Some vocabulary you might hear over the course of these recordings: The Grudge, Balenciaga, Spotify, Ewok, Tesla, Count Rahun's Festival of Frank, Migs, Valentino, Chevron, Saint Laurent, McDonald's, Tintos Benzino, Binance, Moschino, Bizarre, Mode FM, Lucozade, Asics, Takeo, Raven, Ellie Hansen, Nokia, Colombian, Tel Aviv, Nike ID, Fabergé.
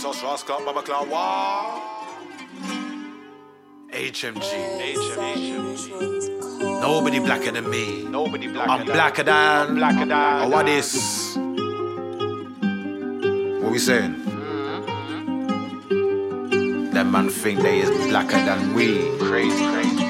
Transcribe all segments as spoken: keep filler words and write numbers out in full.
Tintos, Rascal, Baba Clawa. H M G. H M G. Nobody blacker than me. Nobody blacker I'm than blacker than. I'm blacker than. Oh, what is? What we saying? Mm-hmm. Them man think they is blacker than we. Crazy, crazy.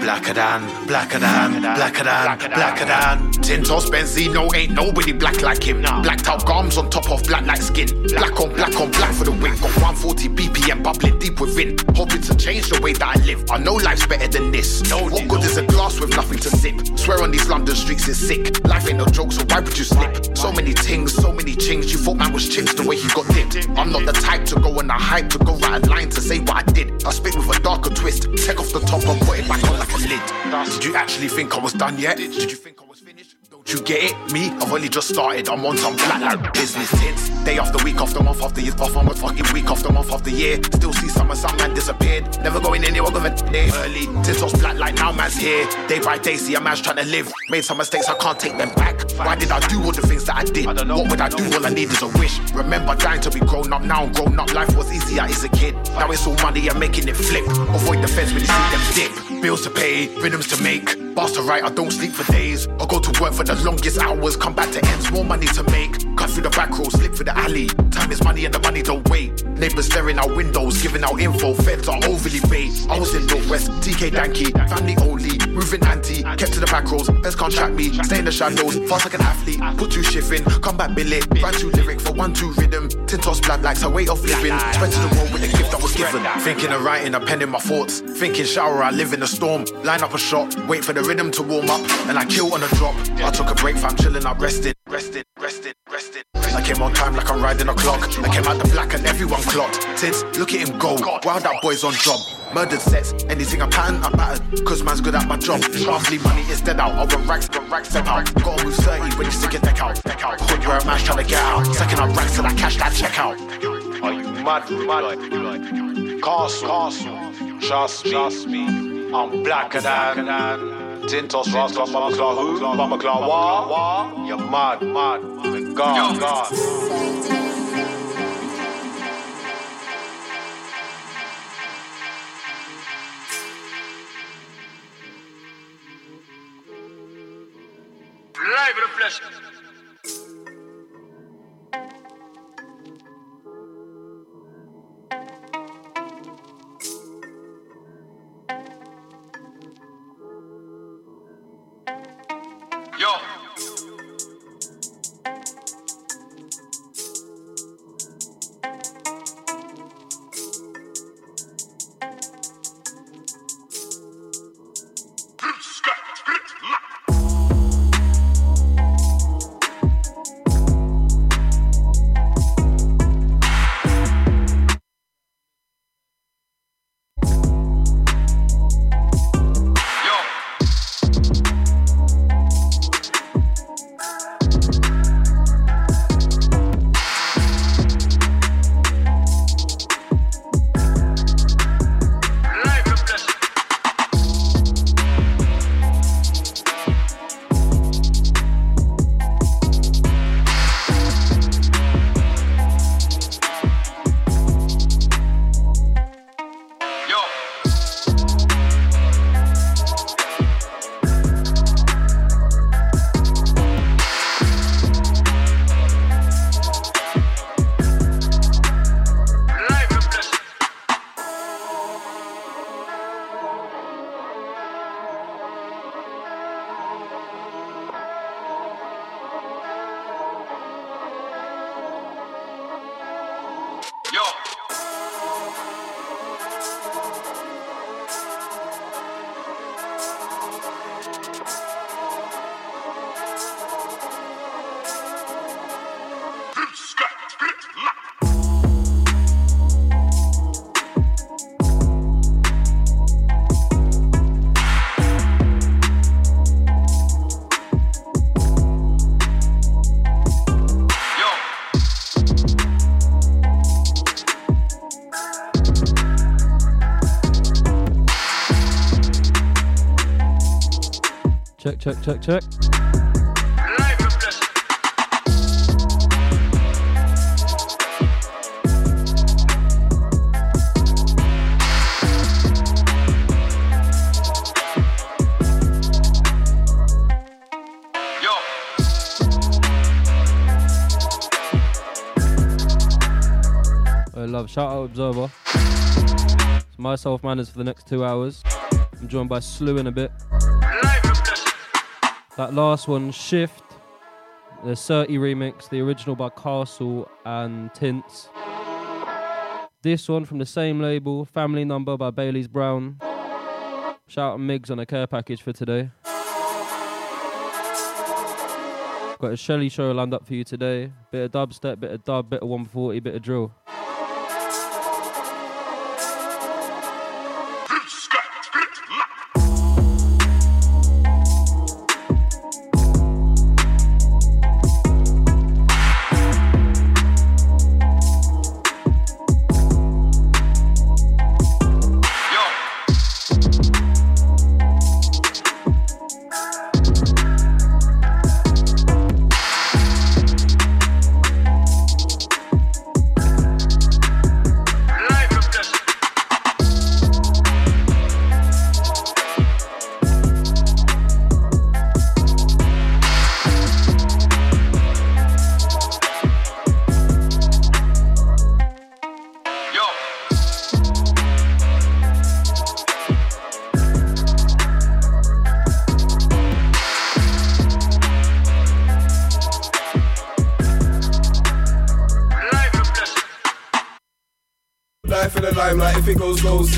Blacker than, blacker than, blacker than, blacker than. Tintos Benzino, ain't nobody black like him. Nah. Blacked out gums on top of black like skin. Black on black on black for the win. Got one forty B P M bubbling deep within. Hoping to change the way that I live. I know life's better than this. No, what good is a glass with nothing to sip? Swear on these London streets is sick. Life ain't no joke, so why would you slip? So many things, so many chings. You thought man was chinged the way he got dipped. I'm not the type to go on a hype, to go right a line to say what I did. I spit with a darker twist. Take off the top and put it back on like lid. Did you actually think I was done yet? Did you think I was finished? Don't you get it? Me? I've only just started. I'm on some flat like business hits. Day after week after month after year. Off on a fucking week after month after year. Still see summer, some man disappeared. Never going anywhere, going there early. Tintos flat like now man's here. Day by day see a man's trying to live. Made some mistakes, I can't take them back. Why did I do all the things that I did? I don't know. What would I do? All I need is a wish. Remember dying to be grown up now. Grown up life was easier as a kid. Now it's all money and making it flip. Avoid the fence when you see them dip. Bills to pay, rhythms to make. Bars to write, I don't sleep for days. I go to work for the longest hours. Come back to ends, more money to make. Cut through the back road, slip through the alley. Time is money and the money don't wait. Neighbours staring out windows, giving out info. Feds are overly bait. I was in Northwest, T K Danky. Family only, moving anti. Kept to the back roads, best can't track me. Stay in the shadows, fast like an athlete. Put two shift in, come back billet. Brand two lyric for one two rhythm. Tintos blood likes a way of living. Spread to the world with the gift that was given. Thinking and writing, I'm penning my thoughts. Thinking shower, I live in the storm. Line up a shot, wait for the rhythm to warm up. And I kill on a drop. I took a break, fam, chilling up, resting. Resting, resting, resting. I came on time like I'm riding a clock. I came out the black and everyone clocked. Tits, look at him go. Wild out boys on job. Murdered sets, anything I pattern, I'm battered. Cause man's good at my job. Sharply money is dead out. I run racks, run racks, step out. Gotta move thirty when you stick your deck out. Deck out. Hood where a man's trying to get out. Second up racks till I cash that check out. Are you mad? Mad? Castle, castle. Trust me. Trust me. I'm blacker than. Tintos, Rastas, Mama Claw, who? Mama Claw, wah? You're mad, mad, mad. God, God. Live in a flesh. Check, check, check. Live So love, shout out Observer. It's my self-manners for the next two hours. I'm joined by Slew in a bit. That last one, Shift, the Certi remix, the original by Castle and Tints. This one from the same label, Family Number by Bailey's Brown. Shout out Migs on a care package for today. Got a Shelly show lined up for you today. Bit of dubstep, bit of dub, bit of one forty, bit of drill.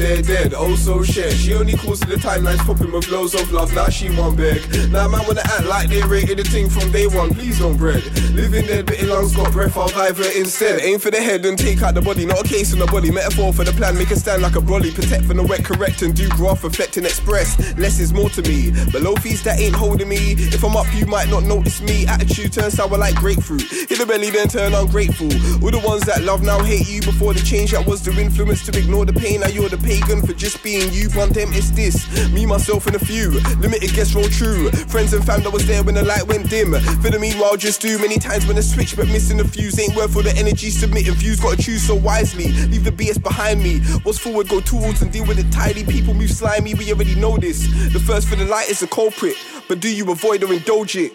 They're dead, oh so shit. She only calls to the timelines popping with blows of love. Now she one big. Now man wanna act like they rated the thing from day one. Please don't bread. Living dead, but your lungs got breath. I'll divert instead. Aim for the head and take out the body. Not a case on the body. Metaphor for the plan. Make it stand like a brolly. Protect from the wet, correct and do graph. Reflect and express. Less is more to me. Below fees that ain't holding me. If I'm up, you might not notice me. Attitude turns sour like grapefruit. Hit the belly, then turn ungrateful. All the ones that love now hate you. Before the change, that was the influence to ignore the pain. Now you're the pagan for just being you. One damn it's this, me, myself and a few. Limited guests roll true. Friends and fam that was there when the light went dim. For the meanwhile just do. Many times when I switch but missing the fuse. Ain't worth all the energy submitting views. Gotta choose so wisely, leave the B S behind me. What's forward go towards and deal with it tidy. People move slimy, we already know this. The first for the light is the culprit, but do you avoid or indulge it?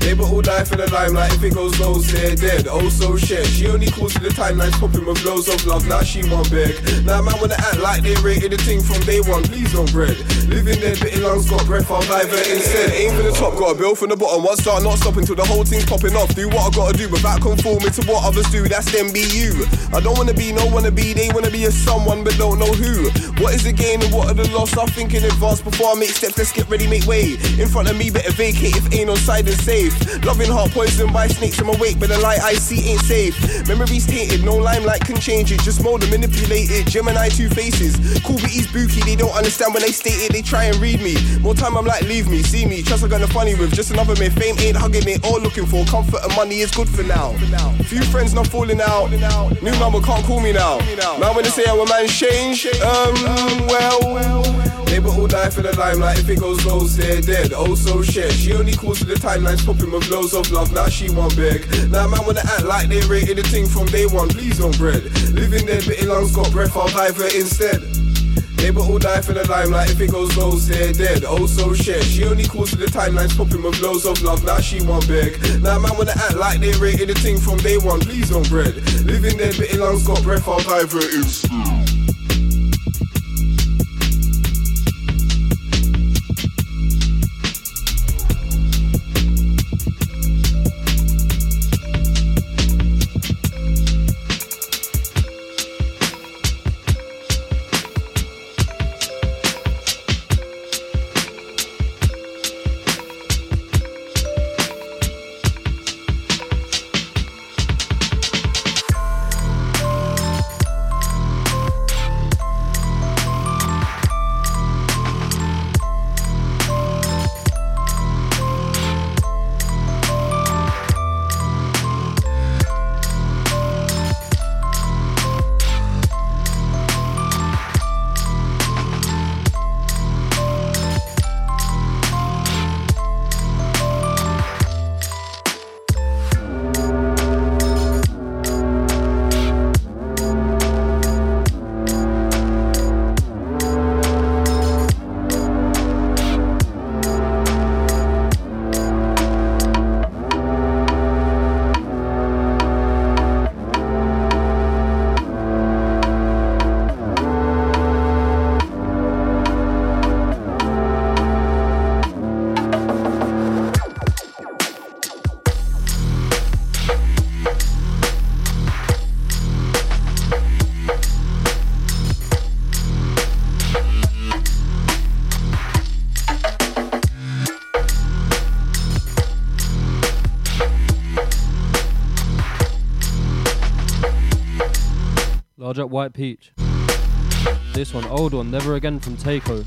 They but all die for the limelight. If it goes low, they're dead. Oh so shit. She only calls to the timelines popping with blows of love. Now she one beg. Now man wanna act like they rated the thing from day one. Please don't bread. Living dead, but your lungs got breath. I'll divert instead. Aim for the top, got a bill from the bottom. One start, not stopping till the whole thing's popping off. Do what I gotta do without conforming to what others do. That's them be you. I don't wanna be no wanna be. They wanna be a someone but don't know who. What is the gain and what are the loss? I think in advance before I make steps. Let's get ready, make way. In front of me, better vacate if ain't on side and save. Loving heart poisoned by snakes, I'm awake, but the light I see ain't safe. Memories tainted, no limelight can change it. Just mold and manipulate it, Gemini two faces. Cool but he's bookie, they don't understand when they state it. They try and read me, more time I'm like leave me, see me. Trust I got no funny with, just another myth. Fame ain't hugging it, all looking for. Comfort and money is good for now. Few friends not falling out, new number can't call me now. Now when they say I'm a man change, um, well. They but all die for the limelight, if it goes low, they're dead. Oh so shit, she only calls to the timelines popping with blows of love, now she one beg. Now man wanna act like they rated the thing from day one, please don't bread. Living dead, but your lungs got breath, I'll divert instead. They but all die for the limelight, if it goes low, they're dead. Oh so shit, she only calls to the timelines popping with blows of love, now she one beg. Now man wanna act like they rated the thing from day one, please don't bread. Living dead, but your lungs got breath, I'll divert instead. I'll drop White Peach. This one, old one, Never Again from Takeo.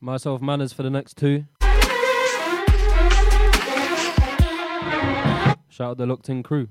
Myself manners for the next two. Shout out the Locked In crew.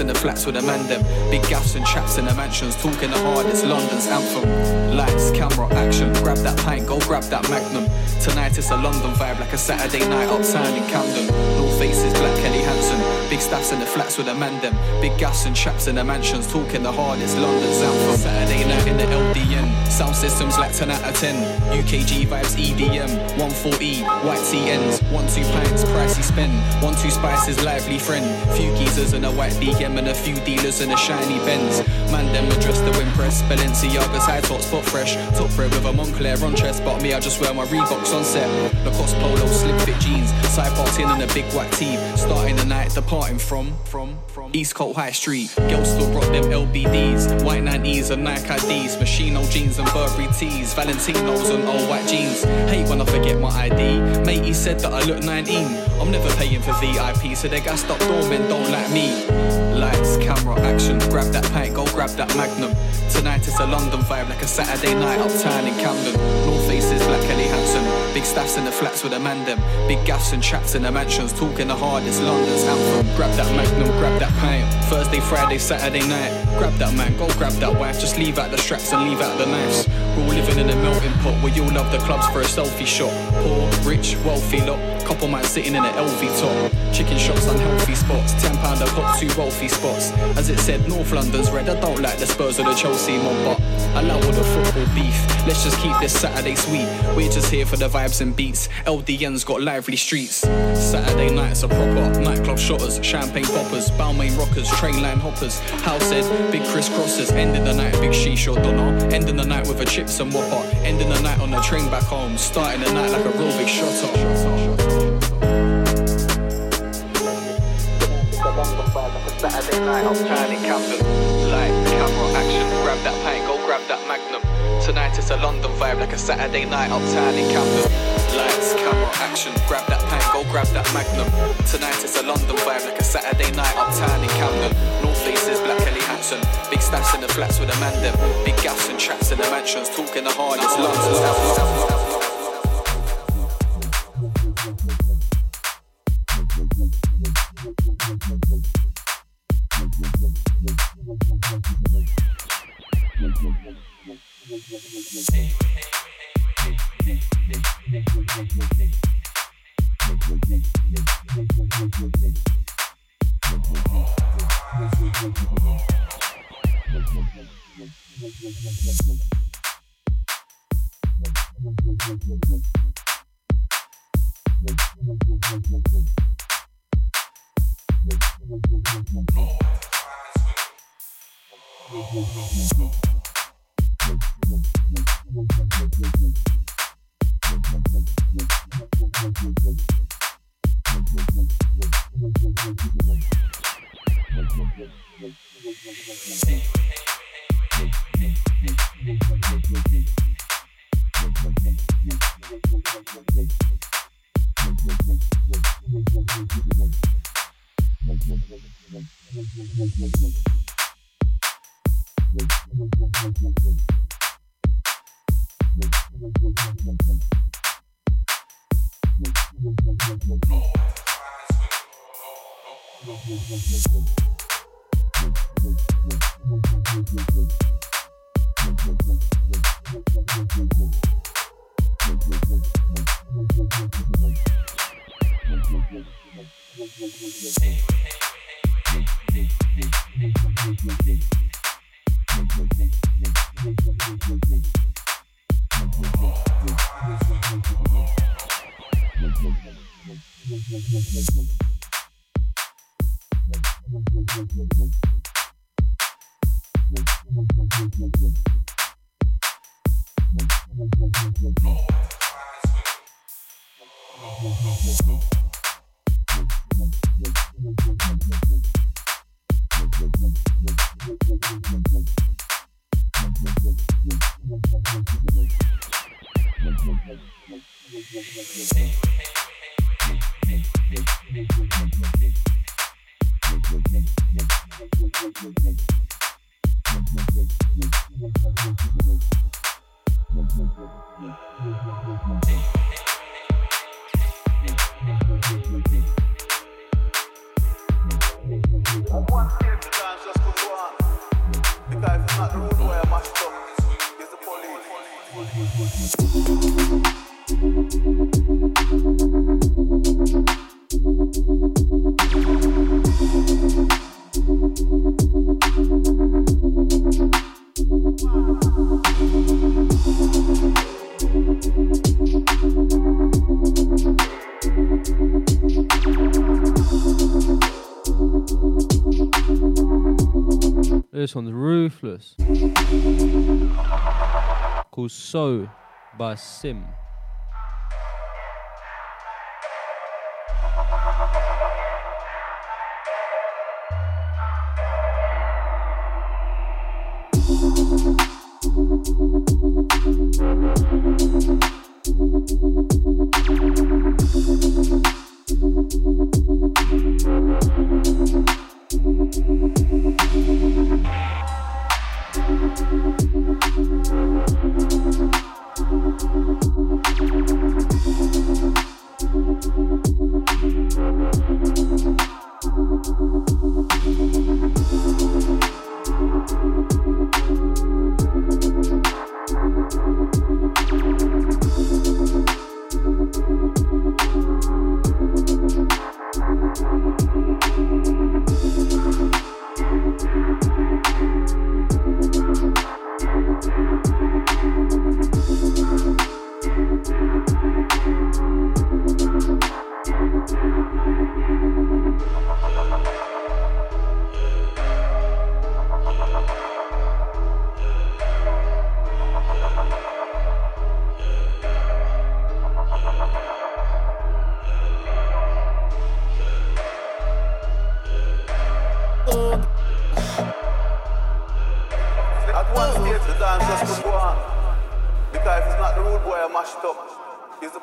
In the flats with a man them, big gaffs and chaps in the mansions, talking the hardest London's anthem. Lights, camera, action, grab that pint, go grab that magnum. Tonight it's a London vibe like a Saturday night uptown in Camden. No faces, black Kelly Hansen, big staffs in the flats with a man them, big gaffs and chaps in the mansions, talking the hardest London's anthem. Saturday night in the L D N, sound systems like ten out of ten, U K G vibes, E D M, one forty, white T Ns, one two pints, pricey spend, one two spices, lively friend, few geezers and a white B M and a few dealers in a shiny Benz. Man them are dressed to impress, Balenciaga's high top spot fresh, top red with a Montclair on chest, but me I just wear my Reeboks on set, Lacoste polo, slim fit jeans, side parting and a big white tee, starting the night departing from, from, from East Coast High Street. Girls still rock them L B Ds, white nineties and Nike I Ds, Moschino jeans and Burberry tees, Valentinos and old white jeans, hate when I forget my I D, matey He said that I look nineteen. I'm never paying for V I P, so they gassed up doormen don't like me. Lights, camera, action. Grab that pint, go grab that Magnum. Tonight it's a London vibe, like a Saturday night uptown in Camden. North faces, black Ellie Hansen. Big staffs in the flats with a man them. Big gaffs and chaps in the mansions. Talking the hardest, London's anthem. Grab that Magnum, grab that pint. Thursday, Friday, Saturday night. Grab that man, go grab that wife. Just leave out the straps and leave out the knives. We're all living in a melting pot. We all love the clubs for a selfie shot. Poor, rich, wealthy lot. Couple man sitting in an L V top. Chicken shops, unhealthy spots. Ten pound a pop, two wealthy spots. As it said, North London's red. I don't like the Spurs or the Chelsea mob, but I love all the football beef. Let's just keep this Saturday sweet. We're just here for the vibes and beats. L D N's got lively streets. Saturday nights are proper. Nightclub shotters, champagne poppers, Balmain rockers, train line hoppers. House head, big crisscrossers. Ending the night, big sheesh or donor. Ending the night with a chips and whopper. Ending the night on the train back home. Starting the night like a real big shotter. Saturday night, I'm turning Camden. Light, camera, action. Grab that pint, go grab that Magnum. Tonight it's a London vibe, like a Saturday night, I'm turning Camden. Lights, camera, action. Grab that pint, go grab that Magnum. Tonight it's a London vibe, like a Saturday night, I'm turning Camden. North faces, black Ellie Hansen. Big staffs in the flats with a man them. Big gaffs and traps in the mansions. Talking the hardest, London's out. This one's ruthless. Called So by Sim. mashed up is the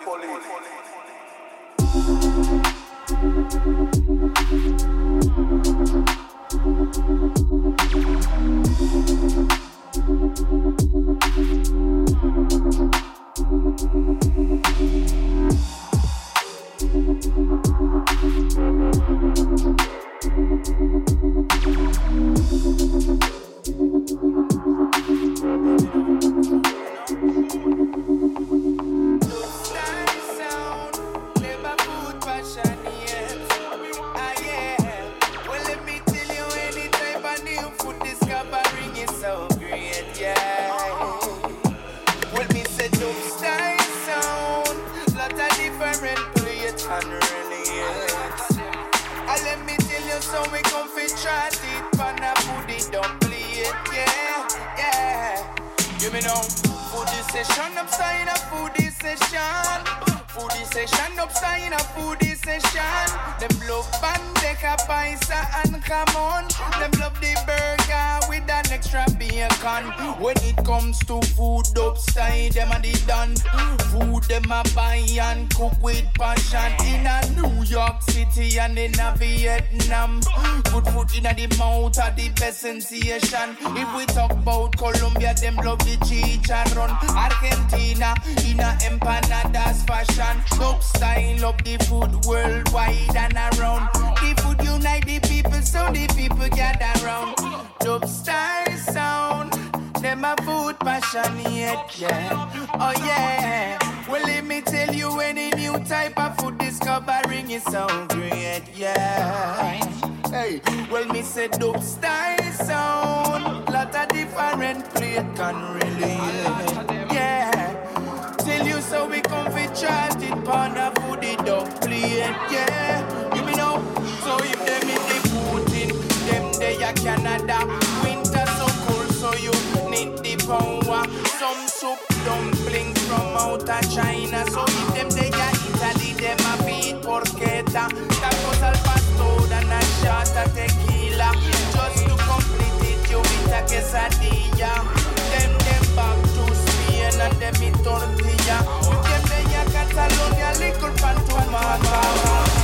sensation. If we talk about Colombia, them love the chicharron. Argentina, in a empanadas fashion. Top style of the food worldwide and around. The food unite the people, so the people gather around. Top style sound, them a food passionate, yeah. Oh yeah. Well, let me tell you, any new type of food discovering is so great, yeah. Hey, well, me say dope style sound, lot of different plate can relate, yeah. Tell you so we come fi chart it pon a foodie dope plate, yeah. You me know, so if them in the Putin, them they a Canada. Winter so cold, so you need the power. Some soup dumplings from out of China, so if them they a Italy, them a beat porchetta. Tacos al pastor. A shot of tequila, just to complete it, you with a quesadilla. Them, them back to Spain and them in tortilla. With them, they a Catalonia, little pan to mama.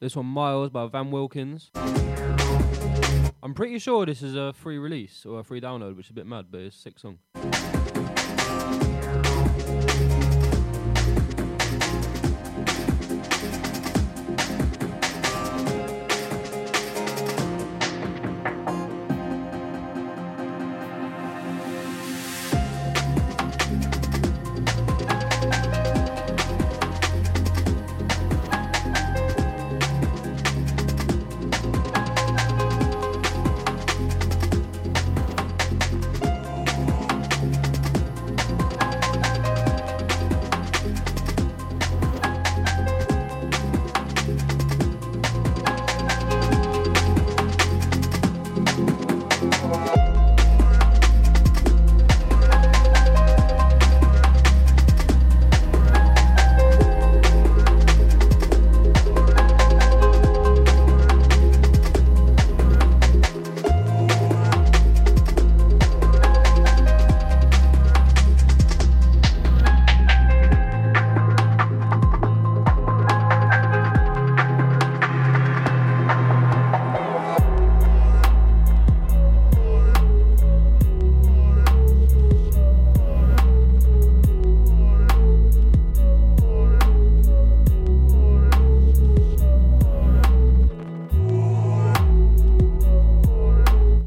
This one, Miles by Van Wilkins. I'm pretty sure this is a free release or a free download, which is a bit mad, but it's a sick song.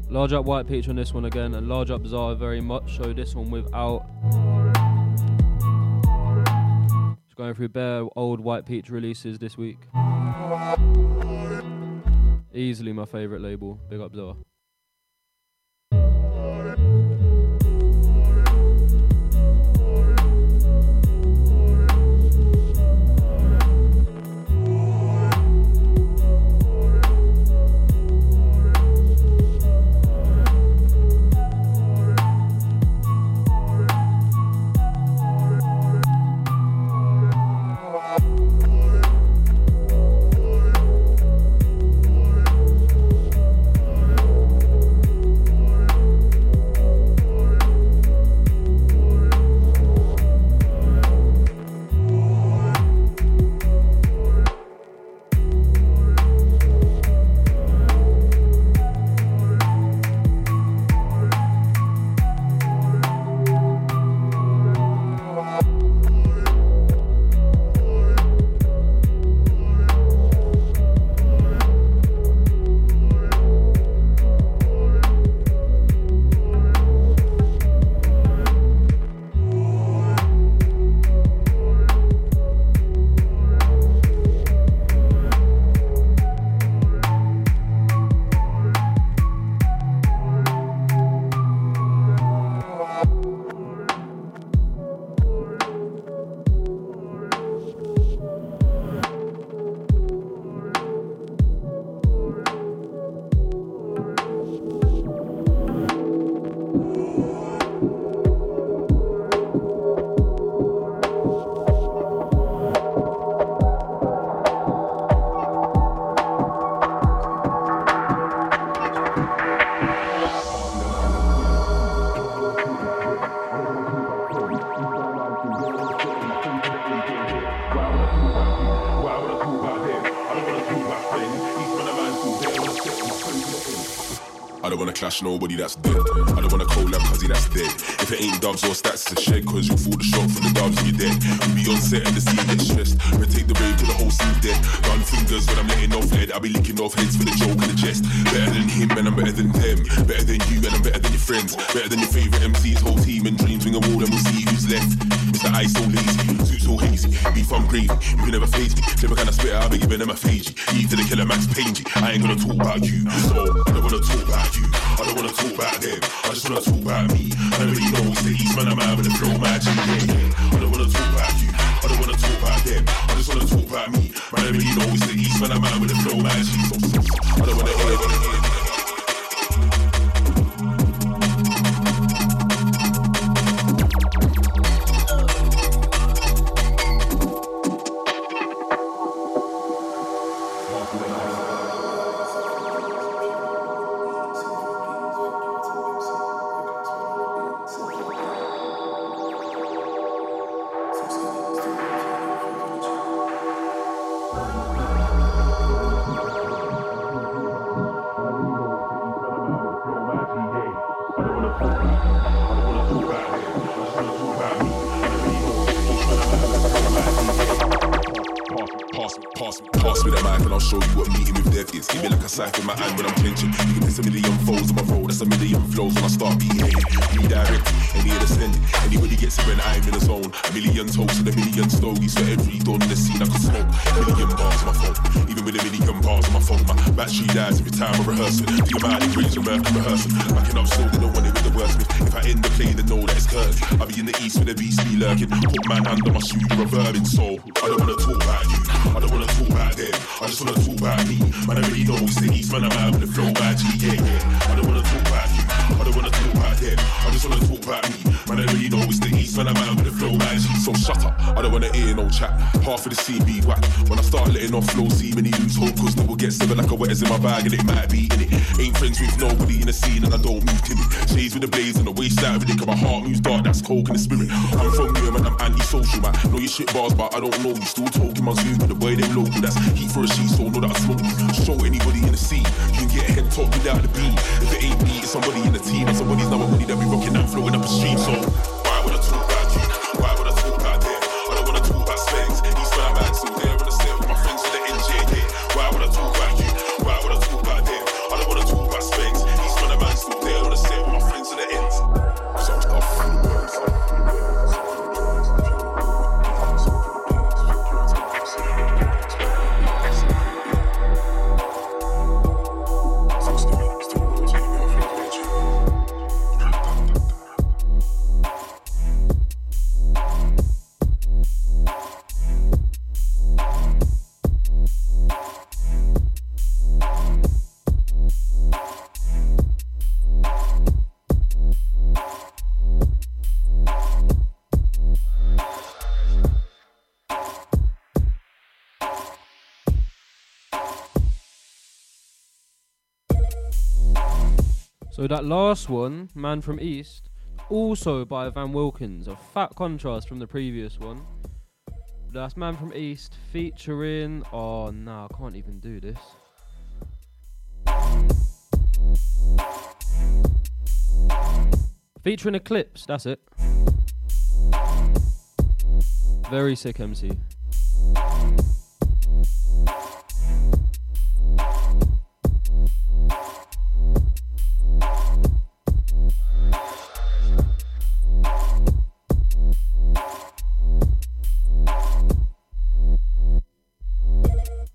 Large up White Peach on this one again, and large up Bizarre very much, so this one without. Just going through bare old White Peach releases this week. Easily my favourite label, big up Bizarre. don't wanna clash nobody that's dead. I don't wanna collab cause he that's dead. If it ain't dubs or stats, it's a shed, cause you'll fall the shot from the dubs and you're dead. We be on set and the scene gets stressed. We take the rave till the whole scene dead. Gun fingers when I'm letting off head. I be licking off heads for the joke and the jest. Better than him and I'm better than them. Better than you and I'm better than your friends. Better than your favourite M C's whole team. And dreams ring a wall and we'll see who's left. Mister I's so lazy, suit so hazy. Beef I'm gravy, you can never phase me. Never can I spit out, I've been giving them a phage. Eve to the killer Max Payne. I ain't gonna talk about you, so I don't wanna talk about you. I don't wanna talk about them, I just wanna talk about me. I don't really know what's the east man I'm out with the flow magic. Yeah, yeah. I don't wanna talk about you, I don't wanna talk about them, I just wanna talk about me. I don't really know what's the east man I'm out with the flow magic. I don't wanna hear it. Life in my hand when I'm clenching, you can piss a million foes on my road. That's a million flows when I start beating. Redirect any of the send. Anybody gets it when I'm in the zone. A million toasts and a million stogies for every dawn in the scene. I can smoke a million bars on my phone, even with a million bars on my phone. My battery dies every time I'm rehearsing. Think about it, brains and rehearsing. Backing up so they don't want it with the worst bit. If I end the play, they know that it's curtain. I'll be in the east with the beast be lurking. Put man under my shoe, reverbing. So I don't wanna talk about you. I don't wanna talk about them. I just wanna talk about me. Man, I really know it's the east, man. I'm out with the flow by G. Yeah, yeah. I don't wanna talk about you. I don't wanna talk about them. I just wanna talk about me. Man, I really know it's the east, man. I'm out with the flow by G. So shut up. I don't wanna hear no chat. Half of the scene be whack. When I start letting off flow, see many lose hope, cause no one gets seven like a wet is in my bag and it might be in it. Ain't friends with nobody in the scene and I don't move timid. Shades with the blaze and the waist out of it, cause my heart moves dark. That's coke in the spirit. I'm from here, man. I'm anti-social, man. Know your shit bars, but I don't know you. Still talking my zoo with the way they local. That's heat for a sheet, so know that I smoke. Show anybody in the scene, you can get a head top without the beat. If it ain't me, it's somebody in the team, and somebody's not a buddy that be rocking and flowing up a stream. So why would I talk about you? Why would I talk about them? I don't wanna talk about specs. These fat man still there on the set with my friends with the N J D. Why would I talk about you? Why would I talk about them? I don't wanna talk about specs. These fat man still there on the set with my friends with the ends. So I'm off from the world. So that last one, Man From East, also by Van Wilkins, a fat contrast from the previous one. That's Man From East featuring, oh nah, I can't even do this. Featuring Eclipse, that's it. Very sick M C.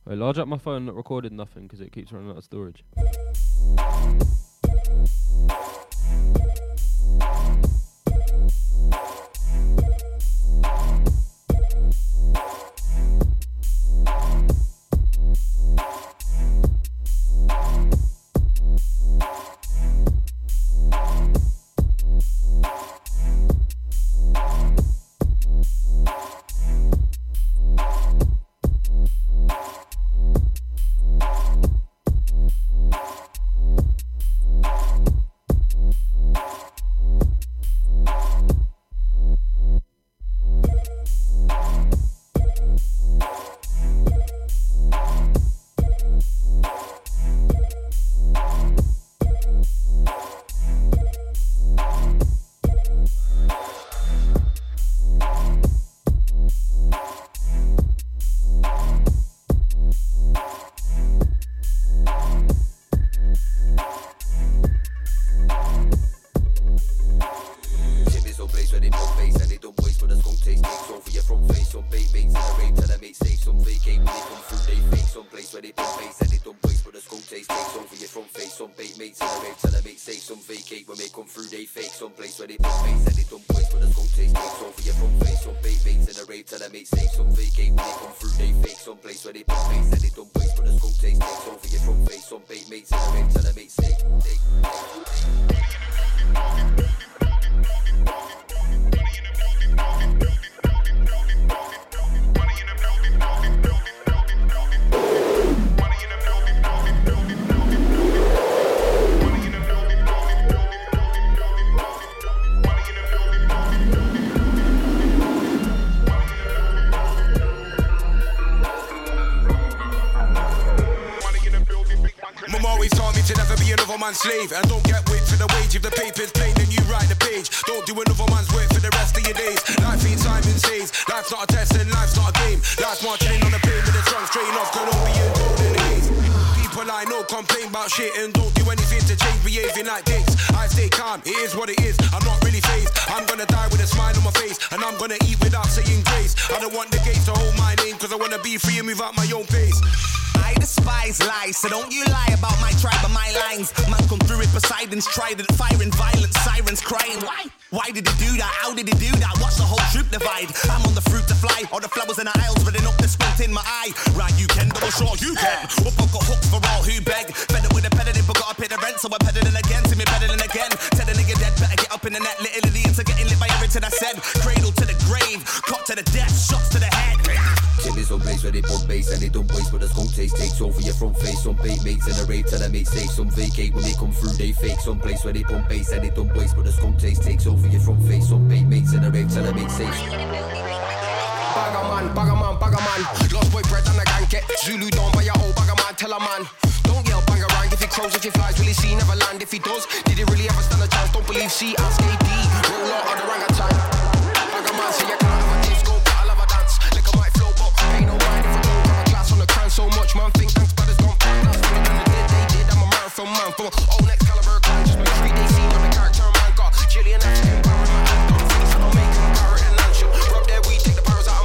I large up my phone that recorded nothing because it keeps running out of storage. place where they piss face and they dumb boys, but the school taste takes over your front face. Some bait mates in the rave, tell them it's safe. Some vacate when they come through, they fake. Some place where they piss face and they dumb boys, but the school taste takes over your front face. Some bait mates in the rave, tell them it's safe. Some vacate when they come through, they fake. Some place where they piss face and they dumb boys, but the school taste takes over your front face. Some bait mates in the rave, tell them it's safe. Slave and don't get whipped for the wage. If the paper's plain, then you write the page. Don't do another man's work for the rest of your days. Life ain't time and saves. Life's not a test and life's not a game. Life's marching on the plane with the trunk straight off Colombian gold in the haze. People I know complain about shit and don't do anything to change, behaving like dicks. I stay calm, it is what it is. I'm not really fazed. I'm gonna die with a smile on my face, and I'm gonna eat without saying grace. I don't want the gates to hold my name, cause I wanna be free and move out my own pace. I despise lies, so don't you lie about my tribe and my lines. Man come through with Poseidon's trident, firing violent sirens crying. Why? Why did he do that? How did he do that? Watch the whole troop divide. I'm on the fruit to fly, all the flowers in the aisles running up the squint in my eye. Right, you can double sure you can. Up I've got hooks for all who beg. Fed up with a peddling, but gotta pay the rent, so we're peddling again. See me peddling again. Tell the nigga dead, better get up in the net. Little idiots are getting lit by everything I said. Cradle to the grave, caught to the death, shots to the head. Some place where they pump bass and they dump waste, but the skunk taste takes over your front face. Some bait mates in the rave, tell them it's safe. Some vacate when they come through, they fake. Some place where they pump bass and they dump waste, but the skunk taste takes over your front face. Some bait mates in the rave, tell them it's safe. Bagaman, bagaman, bagaman. Lost boyfriend and a gang get Zulu down by your old bagaman. Tell a man, don't yell bang around. If he crows, if he flies, will he see? Never land. If he does, did he really ever stand a chance? Don't believe, see, ask A D. Roll out on the orangutan. Bagaman, say you can't have a dance, go, but I love a dance. Lick a mic flow, but ain't no mind. If I don't have a class on the crown so much, man, think thanks, brothers don't find us. When the did, they did, I'm a marathon man. From an old Excalibur clan, just make three days scene on the character of man. Got Jillian African power in my hand. Don't think so, don't make them carrot and lunch. Rub their weed, take the powers out.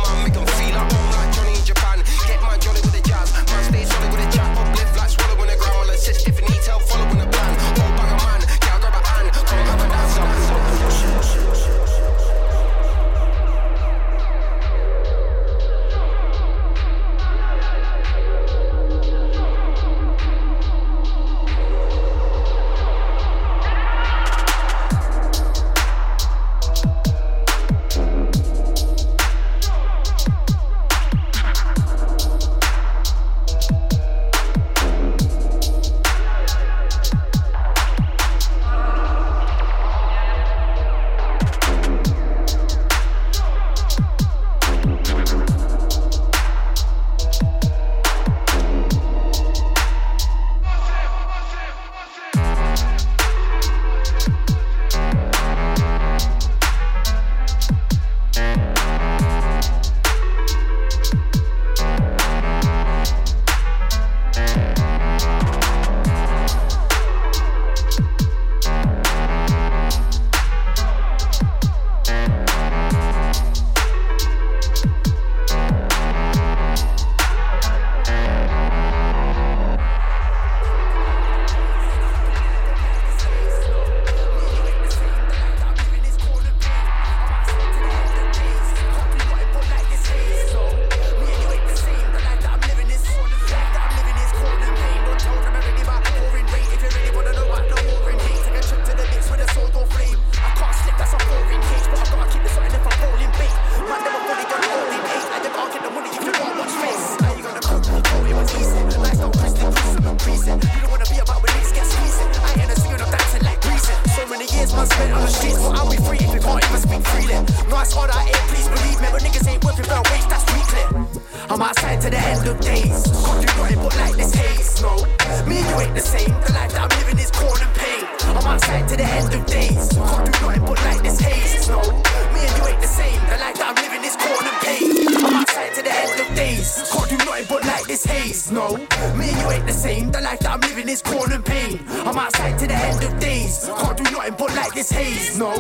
ain't the same. The life that I'm living is corn and pain. I'm outside to the end of days. Can't do nothing but like this haze. No,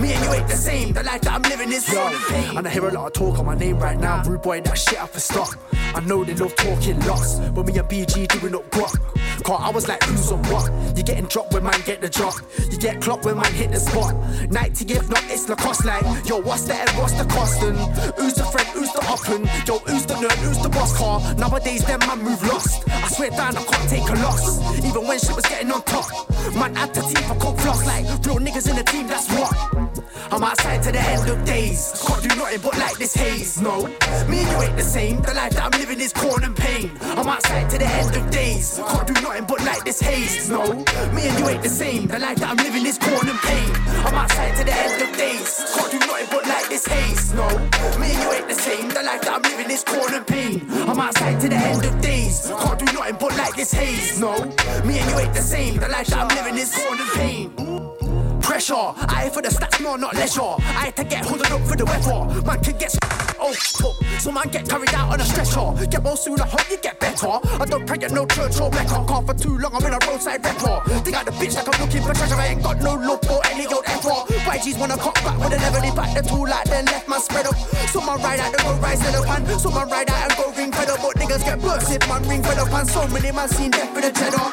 me and you ain't the same. The life that I'm living is corn and pain. And I hear a lot of talk on my name right now. Rude boy, that shit up and stop. I know they love talking lots, but me and B G doing up guac. Cause I was like, who's on what? You're getting dropped when man get the drop. You get clocked when man hit the spot. Nike, if not, it's Lacoste. Like, yo, what's the end, what's the cost? And who's the friend, who's the uppin'? Yo, who's the nerd, who's the boss car? Nowadays, them man move lost. I swear down, I can't take a loss. Even when shit was getting on top, man had to team for coke floss. Like, real niggas in the team, that's what. I'm outside to the end of days. Can't do nothing but like this haze. No, me and you ain't the same. The life that I'm living is corn and pain. I'm outside to the end of days. Can't do nothing but like this haze. No, me and you ain't the same. The life that I'm living is corn and pain. I'm outside to the end of days. Can't do nothing but like this haze. No, me and you ain't the same. The life that I'm living is corn and pain. I'm outside to the end of days. Can't do nothing but like this haze. No, me and you ain't the same. The life that I'm living is corn and pain. Pressure, I for the stats, no, not leisure. I to get hooded up for the weather. Man can get oh, so man get carried out on a stretcher. Get more sooner, hope you get better. I don't pray at no church or Mecca. Car for too long, I'm in a roadside record. Think out the bitch like I'm looking for treasure. I ain't got no love for any old effort. Y Gs wanna cock back with a never they back the tool like then left man spread up. Some man ride out and go rise in the pan. Some man ride out and go ring for the but niggas get bursted, man ring for the pan. So many man seen death with a cheddar.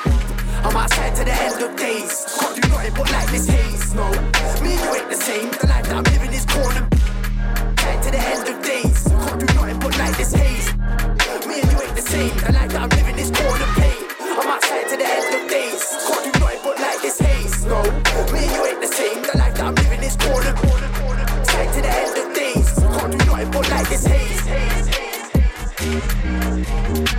I'm outside to the end of days. Can't do nothing but like this haze. No, me and you ain't the same. The life that I'm living is corn and outside to the end of days. Can't do nothing but like this haze. Me and you ain't the same. The life that I'm living is corn and pain. I'm outside to the end of days. Can't do nothing but like this haze. No, me and you ain't the same. The life that I'm living is corn and pain. Outside to the end of days. Can't do nothing but like this haze. Haze, haze, haze, haze.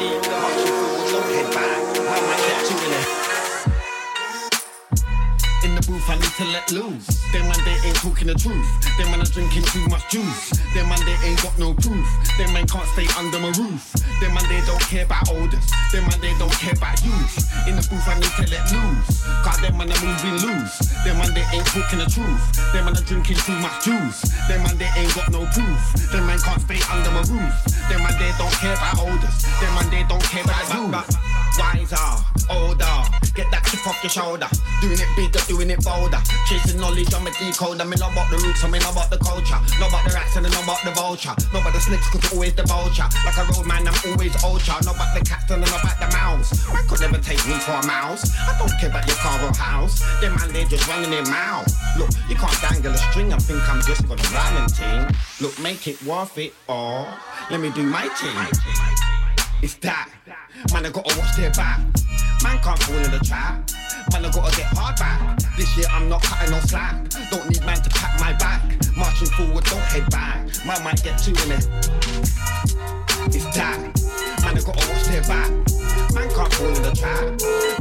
need the motion with no head back. How much that you in it? In the booth, I need to let loose. Them man, they ain't talking the truth. Them man are drinking too much juice. Them man, they ain't got no proof. Them man can't stay under my roof. Them man, they don't care about oldest. Them man, they don't care about youth. In the booth, I need to let loose. Cause them man are moving loose. Them man, they ain't talking the truth. Them man are drinking too much juice. Them man, they ain't got no proof. Them man can't stay under my roof. Them man, they don't care about oldest. Them man, they don't care about youth. Wiser, older, get that chip off your shoulder. Doing it bigger, doing it bolder. Chasing knowledge, I'm a decoder. I mean, I'm about the roots, I mean, I'm about the culture. Not about the rats and I'm about the vulture. Not about the snakes, cause I'm always the vulture. Like a road man, I'm always ultra. Not about the cats and I'm about the mouse. I could never take me for a mouse. I don't care about your car or house. Them man, they just running their mouth. Look, you can't dangle a string and think I'm just gonna run and ting. Look, make it worth it, or let me do my ting. It's that. Man, I gotta watch their back. Man can't fall in the trap. Man, I gotta get hard back. This year I'm not cutting no slack. Don't need man to pack my back. Marching forward, don't head back. Man might get two in it. It's that. Man, I gotta watch their back. Man can't fall in the trap.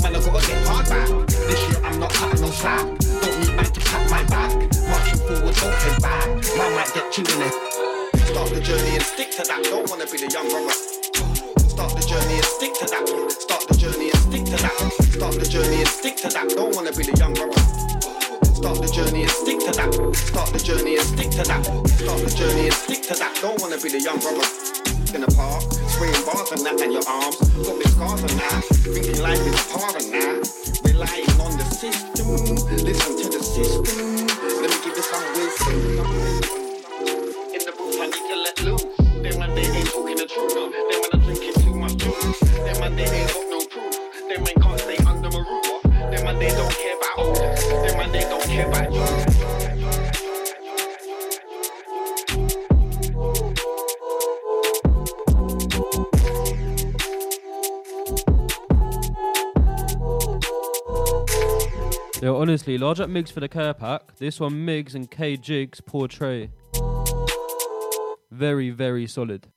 Man, I gotta get hard back. This year I'm not cutting no slack. Don't need man to pack my back. Marching forward, don't head back. Man might get two in it. Start the journey and stick to that. Don't wanna be the young brother. Start the journey and stick to that. Start the journey and stick to that. Start the journey and stick to that. Don't wanna be the young brother. Start the journey and stick to that. Start the journey and stick to that. Start the journey and stick to that. Don't wanna be the young brother. In the park, swinging bars and that in your arms. Got big scars and that. Thinking life is hard and that. Relying on the system. Listen to the system. Let me give you some wisdom. In the booth, I need to let loose. Them and they ain't talking the truth. Them and I'm drinking. Them and they ain't got no proof. Them and can't stay under my roof. Them and they don't care about old. Them and they don't care about you. Yo, honestly, large up Migs for the care pack. This one, Migs and K Jigs Portrait. Very, very solid.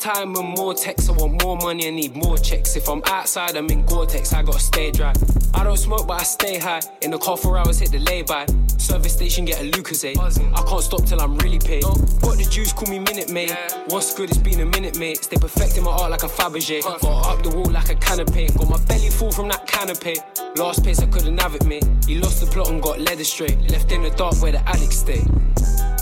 Time and more texts, I want more money, I need more checks. If I'm outside, I'm in Gore-Tex, I gotta stay dry. I don't smoke, but I stay high. In the car for hours, hit the lay-by. Service station, get a Lucozade. I can't stop till I'm really paid. Got the juice, call me Minute Maid. What's good, it's been a minute, mate. Stay perfecting my art like a Fabergé. Got up the wall like a canopy. Got my belly full from that canopy. Last place, I couldn't have it, mate. He lost the plot and got leather straight. Left in the dark where the addicts stay.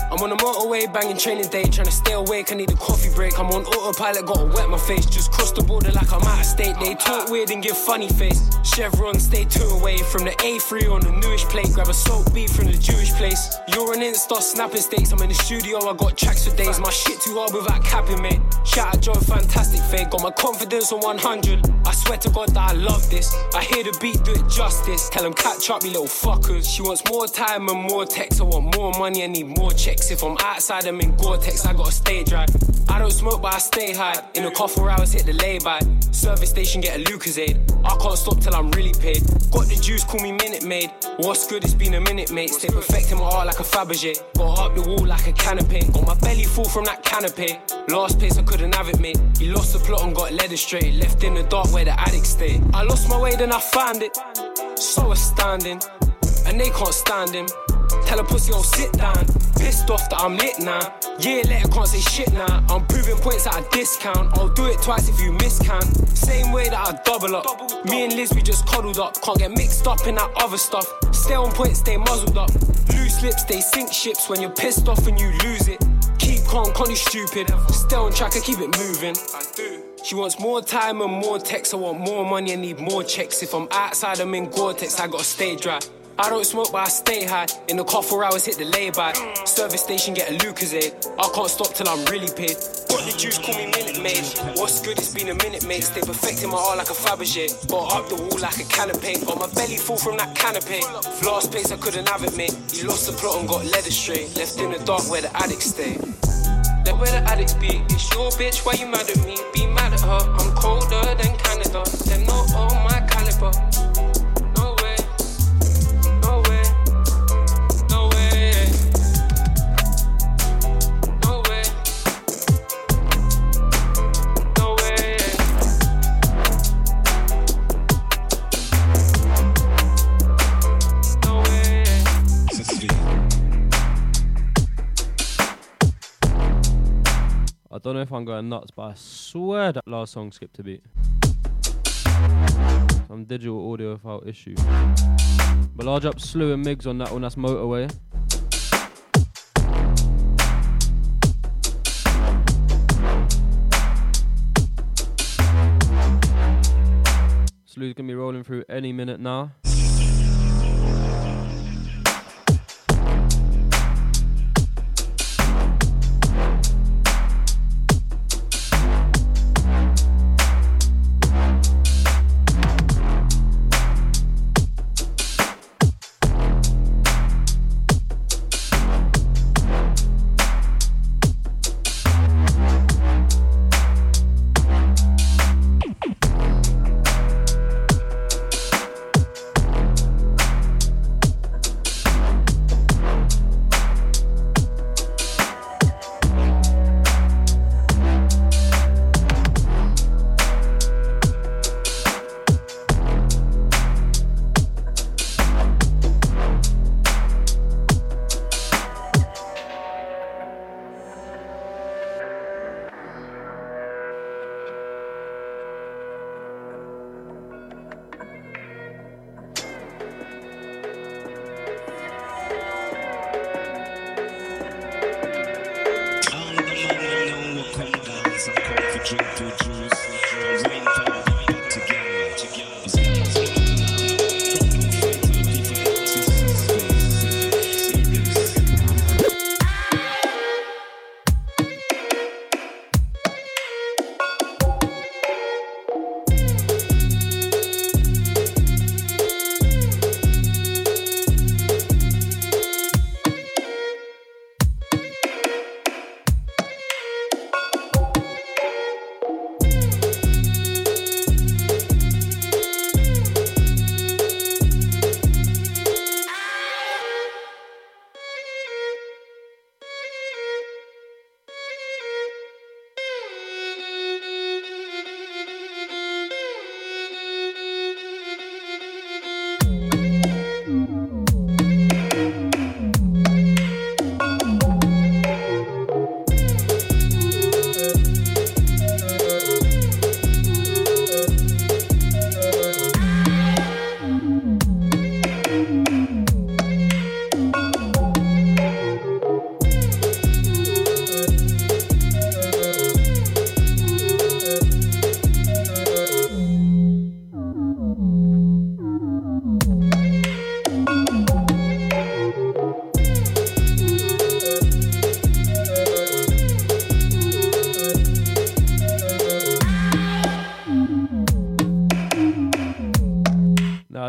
I'm on the motorway, banging training day, trying to stay awake, I need a coffee break. I'm on autopilot, gotta wet my face, just cross the border like I'm out of state. They talk weird and give funny face. Chevron, stay two away from the A three on the newish plate. Grab a salt beef from the Jewish place. You're on Insta, snapping steaks, I'm in the studio, I got tracks for days. My shit too hard without capping, mate. Shout out Joe, fantastic fake, got my confidence on one hundred. I swear to God that I love this. I hear the beat, do it justice. Tell them catch up, you little fuckers. She wants more time and more texts, I want more money, I need more checks. Gore-Tex. If I'm outside, I'm in Gore-Tex. I gotta stay dry. I don't smoke, but I stay high. In a car for hours, hit the lay-by. Service station, get a Lucozade. I can't stop till I'm really paid. Got the juice, call me Minute Maid. What's good? It's been a minute, mate. Stay perfecting my art like a Fabergé. Got up the wall like a can of paint. Got my belly full from that canopy. Last place, I couldn't have it, mate. You lost the plot and got led astray. Left in the dark where the addicts stay. I lost my way, then I found it. So astounding. And they can't stand him. Tell a pussy, I'll sit down. Pissed off that I'm lit now. Yeah, later can't say shit now. I'm proving points at a discount. I'll do it twice if you miscount. Same way that I double up. Me and Liz, we just cuddled up. Can't get mixed up in that other stuff. Stay on point, stay muzzled up. Loose lips, they sink ships. When you're pissed off and you lose it. Keep calm, can't be stupid. Stay on track, I keep it moving. I do. She wants more time and more texts. I want more money, I need more checks. If I'm outside, I'm in Gore-Tex. I gotta stay dry. I don't smoke, but I stay high. In the car for hours, hit the lay-by. Service station, get a Lucozade. I can't stop till I'm really paid. Got the juice, call me Minute Maid. What's good? It's been a minute, mate. Stay perfecting my art like a Fabergé. Got up the wall like a can of paint. Got my belly full from that canopy. Last place, I couldn't have it, mate. You lost the plot and got led astray. Left in the dark where the addicts stay. Like where the addicts be. It's your bitch, why you mad at me? Be mad at her. I'm colder than Canada. They're not on my caliber. I don't know if I'm going nuts, but I swear that last song skipped a beat. Some digital audio without issue. But large up Slew and Migs on that one, that's Motorway. Slew's gonna be rolling through any minute now.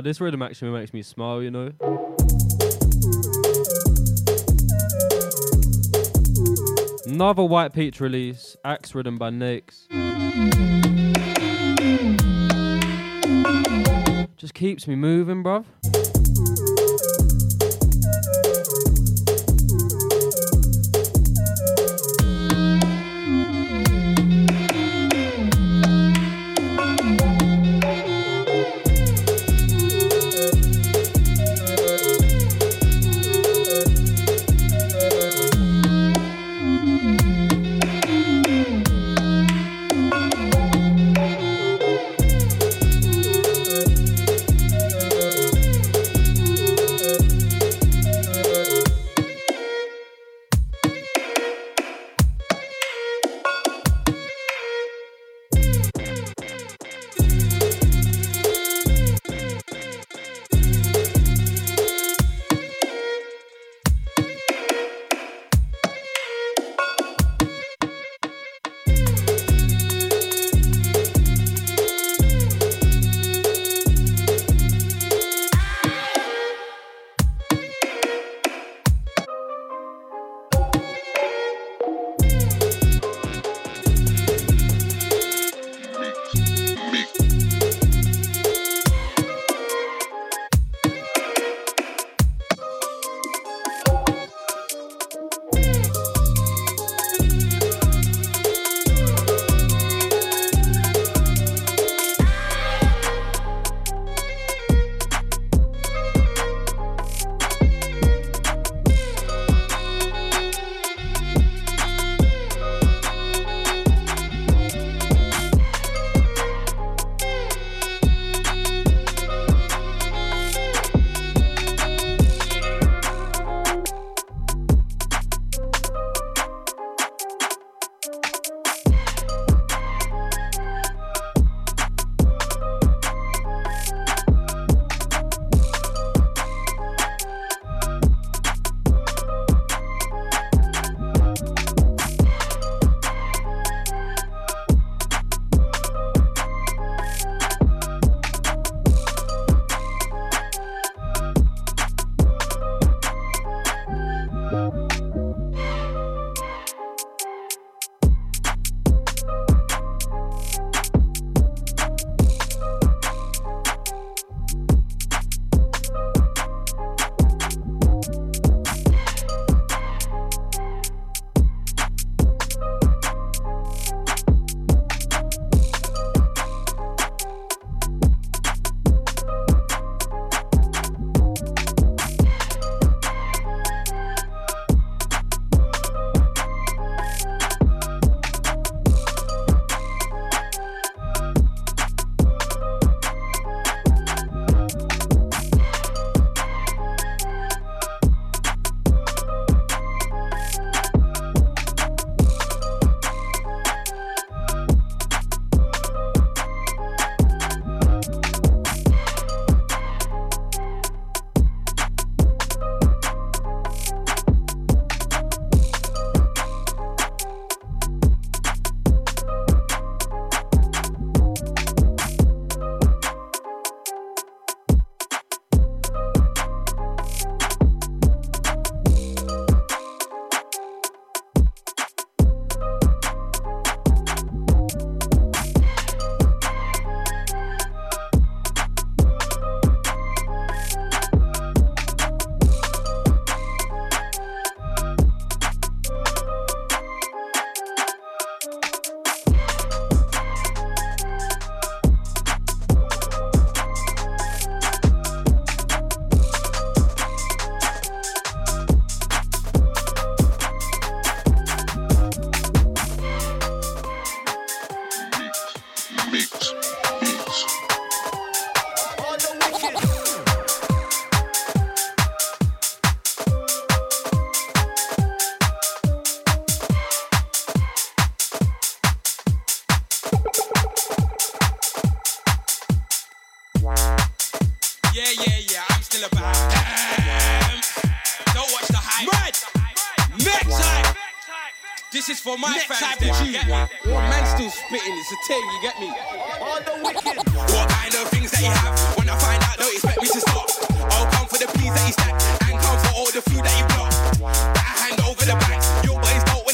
This rhythm actually makes me smile, you know. Another White Peach release, Axe ridden by Nyx. Just keeps me moving, bruv.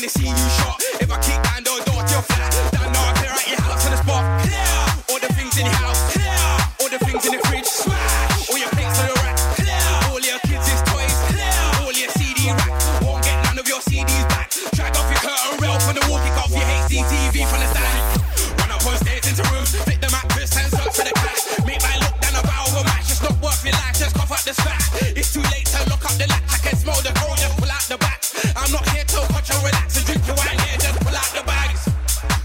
See you. If I kick down those doors, you're flat. Down now, I clear out your house on the spot. Clear all the things in your house. Clear all the things in the fridge. Smash all your plates on the rack. Clear all your kids' toys. Clear all your C D rack. Won't get none of your C Ds back. Drag off your curtain rail from the wall. Kick off your H D T V from the stand. Run up on stairs into rooms. Fit the mattress, hands up for the cash. Make my look down a barrel of match. It's not worth your life. Just cough up the spat. It's too late to lock up the latch. I can smell the cold. Just pull out the back. I'm not here to watch or relax and drink your wine here, just pull out the bags.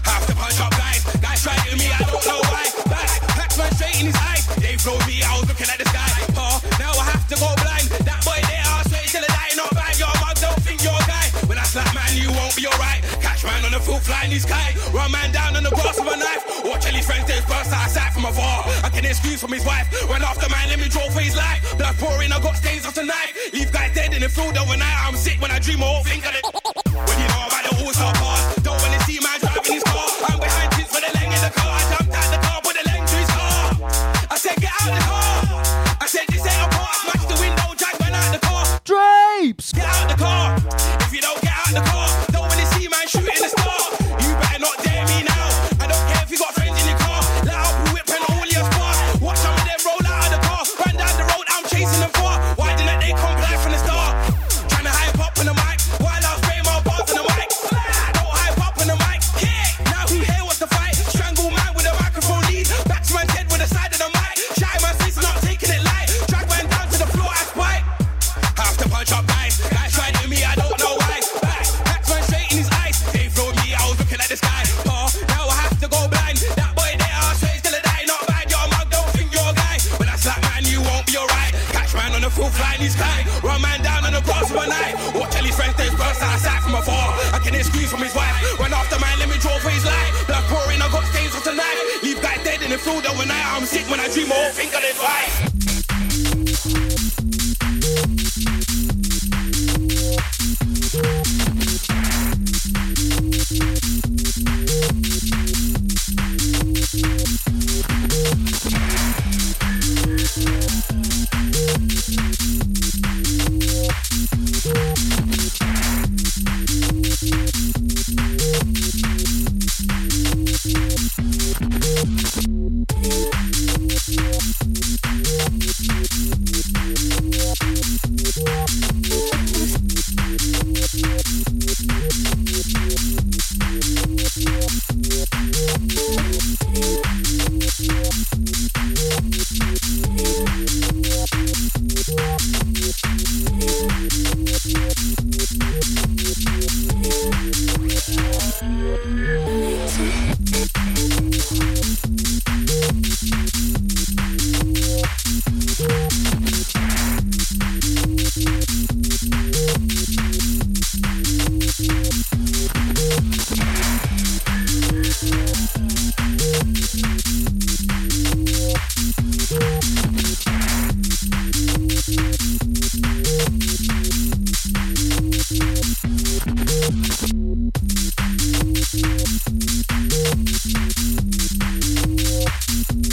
Have to punch up guys, guys trying to me, I don't know why. Back, Pac-Man straight in his eyes. They throw me, I was looking at the sky. Oh, now I have to go blind. That boy there, I'll straight till the night, not bang. Your mom don't think you're a guy. When I slap man, you won't be alright. Catch man on the full flying his kite. Run man down on the grass with a knife. Watch all his friends, they burst out of sight from afar. I can excuse from his wife. When after man, let me draw for his life. Blood pouring, I got stains off tonight. Leave guys dead in the field overnight. I'm sick when I dream or think of it. When you know about the all-star bars, don't want to see man driving his car. I'm behind kids for the length in the car. I jumped out the car, put the length to his car. I said, get out the car. I said, this ain't a part. I smashed the window, drag man out the car. Drapes! Get out the car. If you don't get out the car, don't want to see man shooting the star. You better not dare me now. I don't care if you got friends in your car. Let up whip and all your spars. Watch some of them roll out of the car. Run down the road, I'm chasing them far. Why didn't they come back from the start? Trying to hype up on the mic. Excuse from his wife. Run after man, let me draw for his life. Blood pouring, I got stains for tonight. Leave guy dead in the field over night. I'm sick when I dream or think of this We'll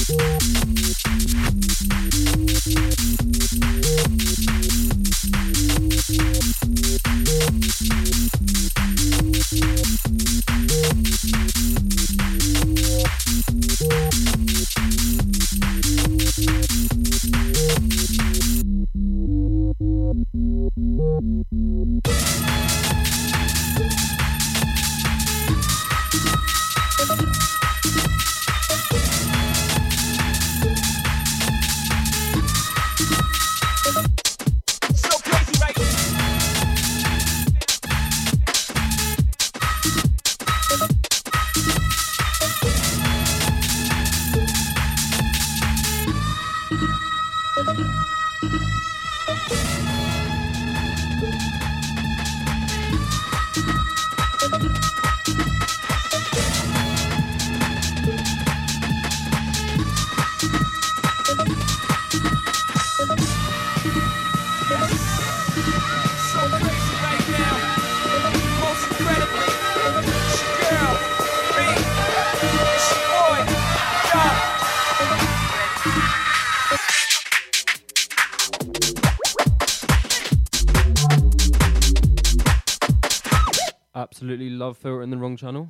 be right back. absolutely love Filter in the Wrong Channel.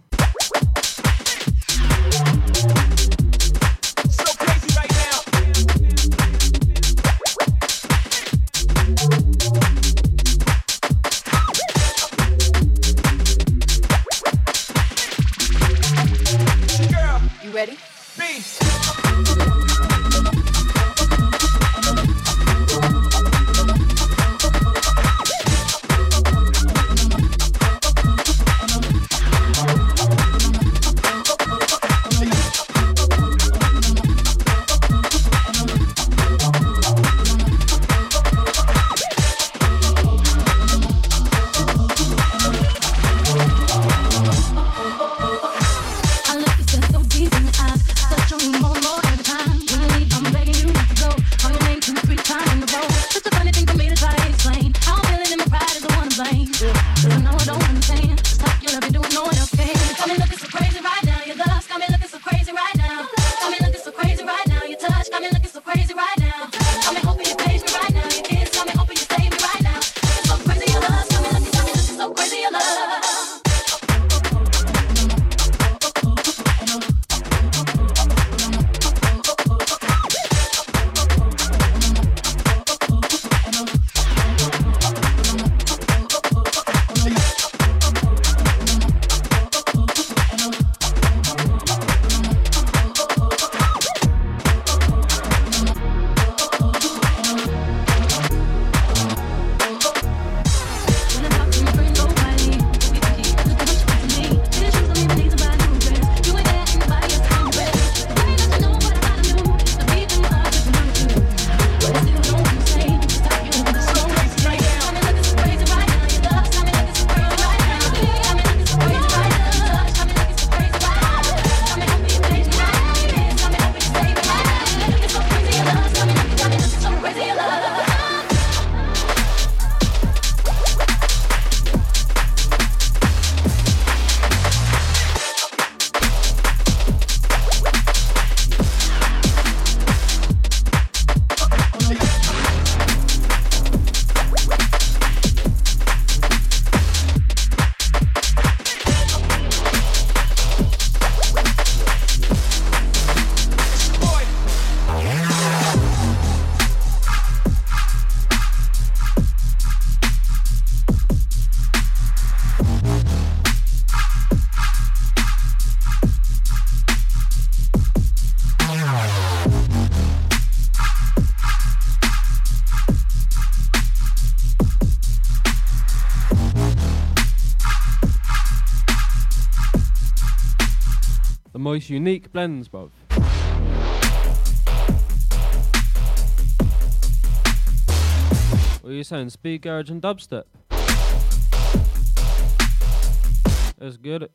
Most unique blends, bruv. What are you saying? Speed, garage and dubstep. That's good.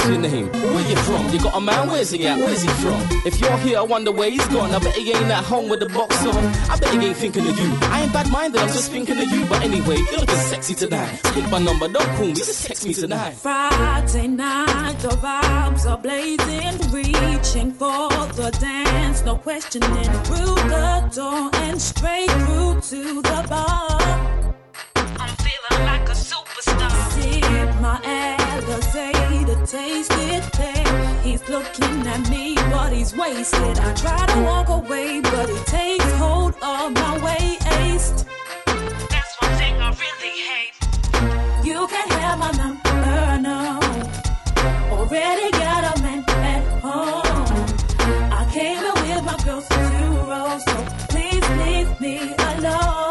what's your name? Where you from? You got a man? Where's he at? Where's he from? If you're here, I wonder where he's gone. I bet he ain't at home with the box on. I bet he ain't thinking of you. I ain't bad-minded, I'm just thinking of you. But anyway, you're looking sexy tonight. Take my number, don't call me, just text me tonight. Friday night, the vibes are blazing. Reaching for the dance, no questioning. Through the door and straight through to the bar. I'm feeling like a superstar. Sip my Lucozade, taste it, babe. He's looking at me, but he's wasted. I try to walk away, but he takes hold of my waist. That's one thing I really hate. You can't have my number, no. Already got a man at home. I came in with my girls to roll, so please leave me alone.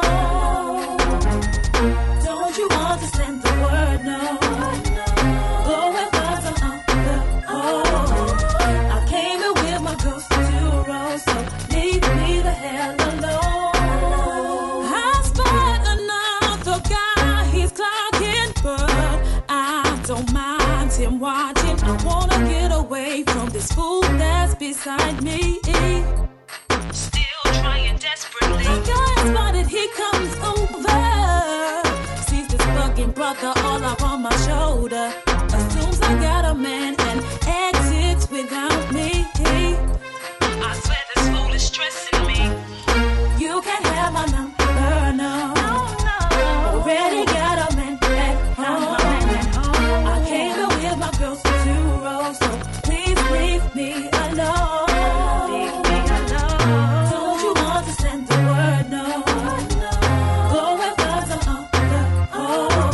Watching, I wanna get away from this fool that's beside me. Still trying desperately. I got spotted, he comes over. Sees this fucking brother all up on my shoulder. Assumes I got a man and exits without me. I swear this fool is stressing me. You can't have my number, no. No, no. Already got a man at home. Me alone. Leave me alone. Don't you want to send the word? No, no. Go and find some other home.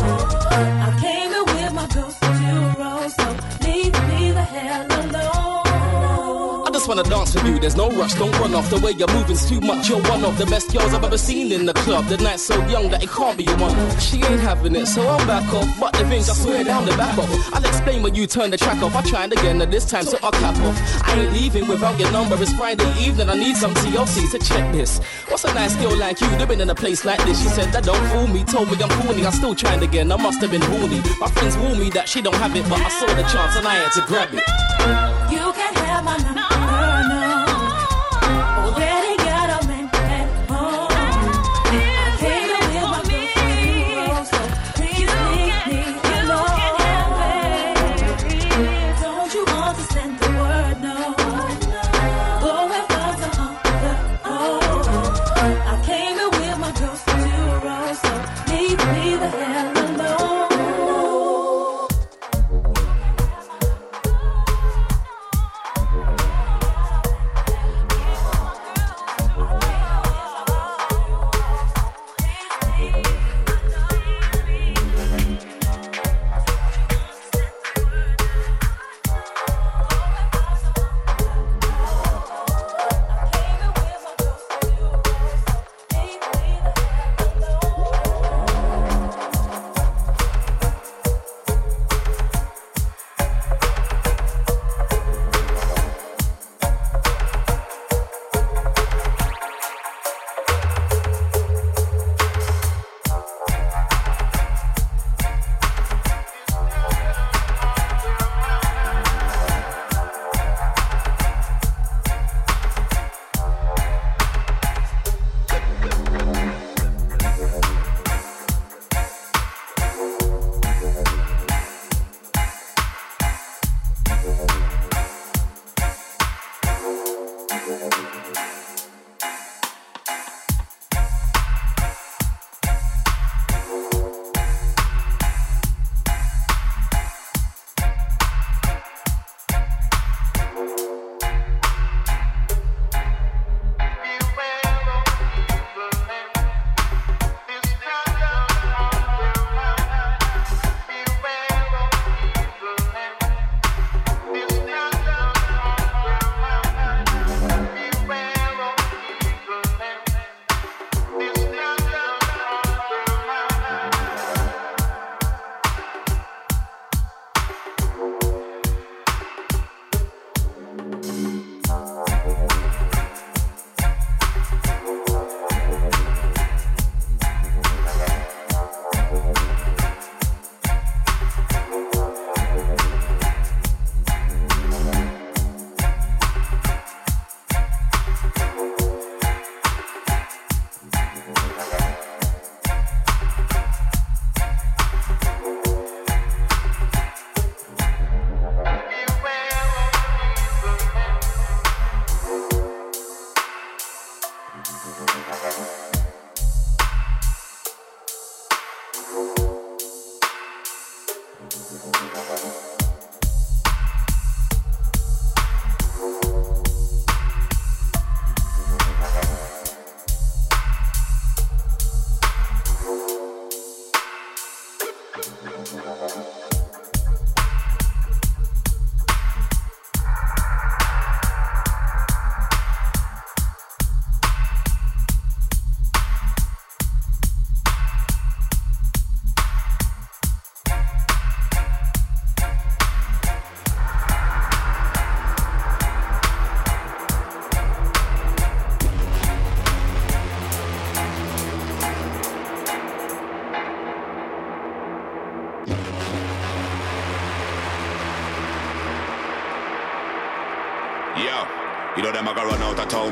I came in with my ghost to roll, so leave me the hell alone. I just wanna dance with you. There's no rush. Don't run off. The way you're moving's too much. You're one of the best girls I've ever seen in the club. The night's so young that it can't be one. She ain't having it, so I'm back off. But the things I swear down the back off. I'll explain when you turn the track off. I tried again, and this time so I'll cap off. I ain't leaving without your number. It's Friday evening, I need some T L C, so check this. What's a nice girl like you doing in a place like this? She said that don't fool me, told me I'm corny. I still tried again, I must have been horny. My friends warned me that she don't have it, but I saw the chance and I had to grab it. You can have my number.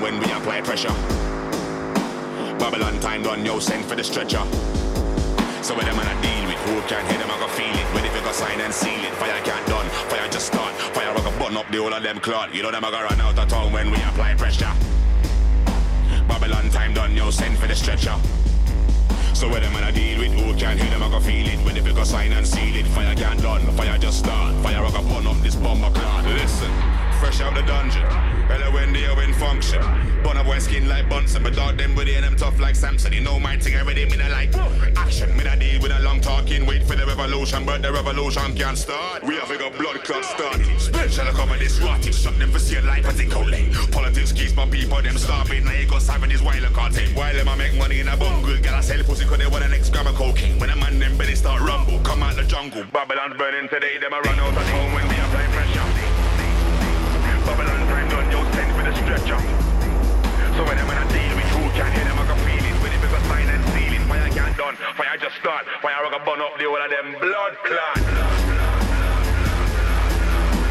When we apply pressure, Babylon time done, yo, send for the stretcher. So when them man I deal with, who can hear them, I go feel it. When if you go sign and seal it, fire can't done, fire just start. Fire I go burn up the whole of them clot. You know them I go run out of town when we apply pressure. Babylon time done, yo, send for the stretcher. So when them man I deal with, who can hear them, I go feel it. When if you go sign and seal it, fire can't done, fire just start. Fire I go burn up this bomber clot. Listen, fresh out the dungeon. Hello when they are in function. Burn up white skin like Bunsen. But dog them with and them tough like Samson. You know my thing everyday, me not like action. Me not deal with a long talking. Wait for the revolution, but the revolution can't start. We have a got blood clot started. Spiritual comedy swatted. Shut them for see a life as they call it. Politics keeps my people, them starving. Now you got savages while I can't take. While them I make money in a bungle. Girl I sell pussy cause they want the next gram of cocaine. When a man them belly start rumble, come out the jungle. Babylon's burning today, them I run out of home when we apply pressure. Babylon time done, yo, send for the stretcher. So when I'm gonna deal with who can hear them, I can feel it. When it because sign and seal it, fire can't done, fire just start. Fire I can burn up the whole of them blood clot.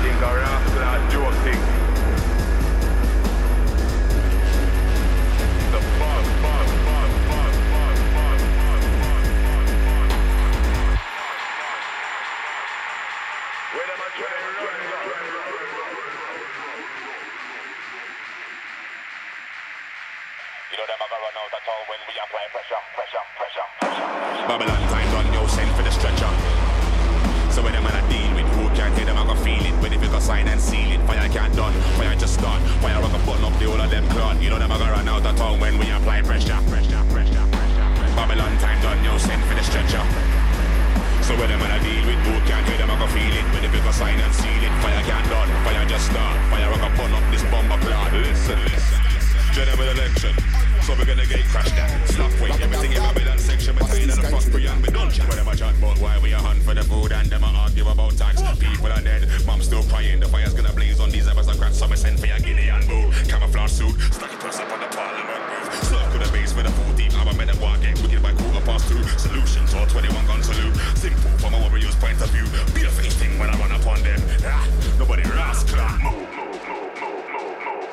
Think a raft clot, joke thing. The bug, bug, bug, bug, bug, bug, bug, bug, bug. When am I trying to run? When we apply pressure, pressure, pressure, pressure. Babylon time done, yo, send for the stretcher. So when them man I deal with, who can't hear them, I can feel it. When if you can sign and seal it, fire can't done, fire just start. Fire I can burn up the whole of them clot. You know them I can run out of town when we apply pressure, pressure, pressure, pressure. Babylon time done, yo, send for the stretcher. So when them man I deal with, who can't hear them, I can feel it. When if you can sign and seal it, fire can't done, fire just start. Fire I can burn up this bomber clot. Listen, listen, general election. So we're gonna get crashed down, slap weight, everything in Babylon section, we're tired of the fuss, pre and we don't chat. Whatever chat about why we are hunt for the food and them are argue about tax. People are dead, mom's still crying, the fire's gonna blaze on these aristocrats. So we send for your guinea and bull, camouflage suit, stack it us up on the parliament roof. Circle the base with a full deep, I'm a men walk in, we get by quarter past two. Solutions or twenty-one gun salute, simple from a warrior's point of view. Be a face thing when I run upon them, ah, nobody rascal, move, move, move, move, move, move, move, move.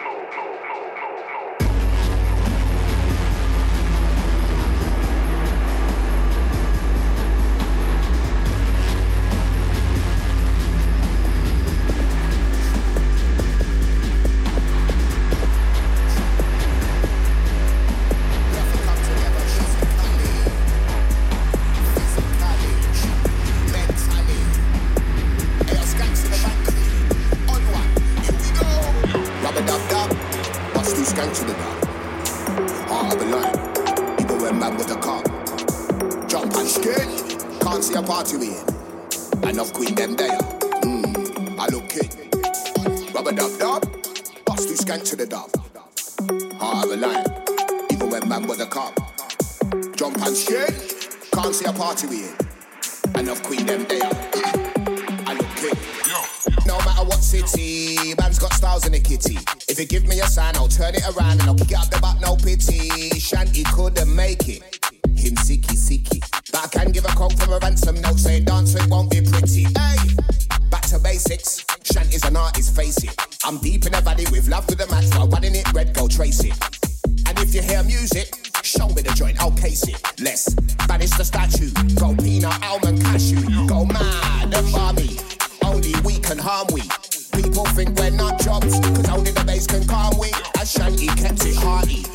Show me the joint, I'll case it. Let's banish the statue. Go peanut, almond, cashew. Go mad and barmy. Only we can harm we. People think we're not jobs, cause only the bass can calm we. Ashanti kept it hearty.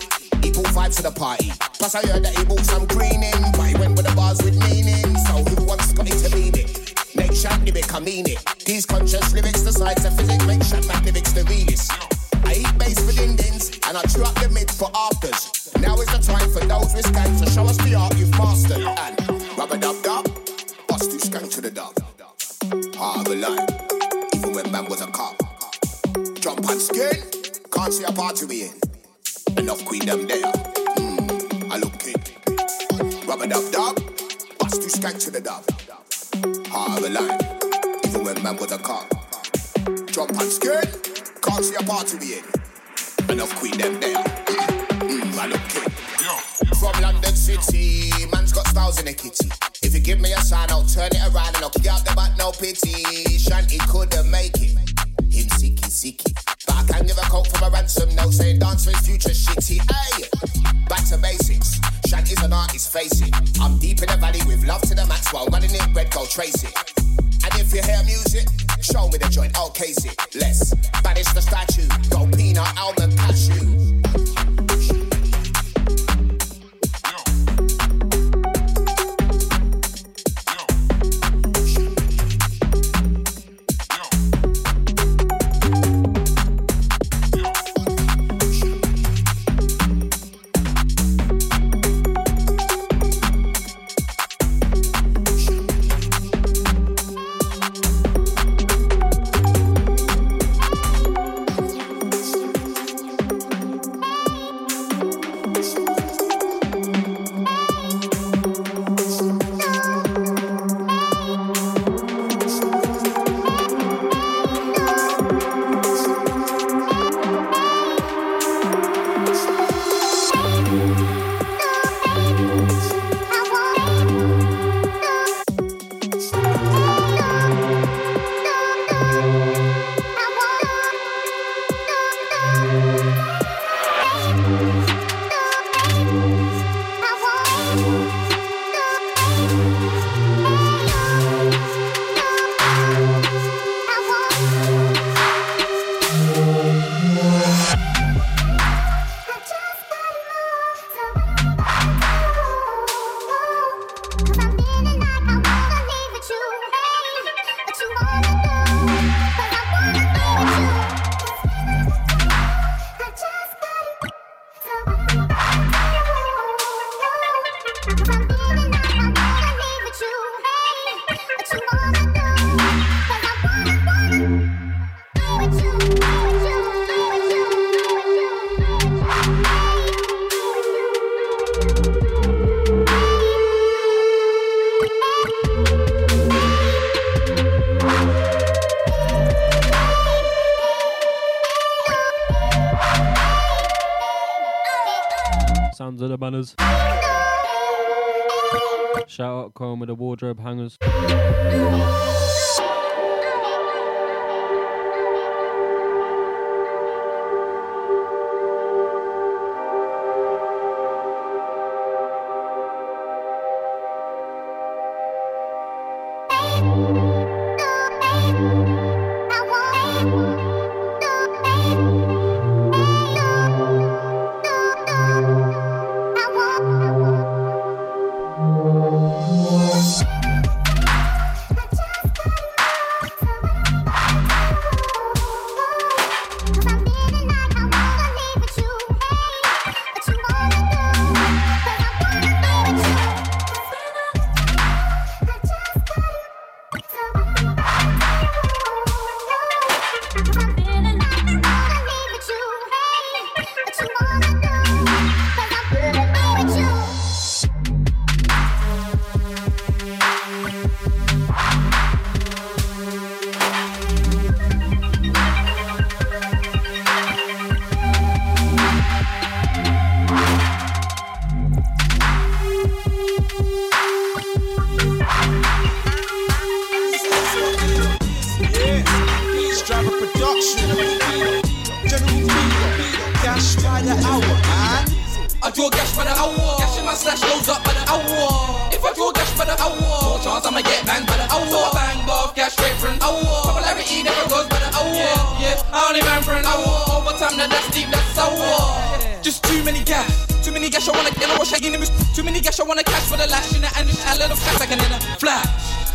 Equal vibes to the party. Plus I heard that he bought some greening, but he went with the bars with meaning. So who wants got it to mean it? Make Shaq lyric, I mean it. These conscious lyrics, the sides of physics. Make Shaq my lyrics the realest. I eat bass for din-dins, and I chew up the mids for afters. Now is the time for those with skanks to show us the art you've mastered. And rub-a-dub-dub, bust you skank to the dub. Hard of a line, even when man was a cop. Jump and skin, can't see a party we in. Enough queen them there, mmm, I look king. Rub-a-dub-dub, bust you skank to the dub. Heart of a line, even when man was a cop. Jump and skin, can't see a party we in. Enough queen them there, mmm, I look king. From London City, man's got styles in the kitty. If you give me a sign, I'll turn it around and I'll kick out the back, no pity. Shanty couldn't make it, him sicky sicky. But I can give a coat for my ransom, no saying dance for his future shitty. Ayy, back to basics. Shanty's an artist, face it. I'm deep in the valley with love to the max while running it, red gold, trace it. And if you hear music, show me the joint, I'll case it. Let's banish the statue, go peanut, almond, cashew. Banners. Shout out Colin with the wardrobe hangers. draw cash by the hour, cash in my slash goes up by the hour. If I draw cash by the hour, chance I'ma get banged by the hour. So I bang both cash straight from hour. Popularity never goes by the hour. Yeah, yeah. I only man for an hour. Over time now that's deep, that's sour. Just too many gas. Too many gash, I wanna get a wash, I ain't too many gash, I wanna cash for the lash, in the end, a little flash, I can in a flash.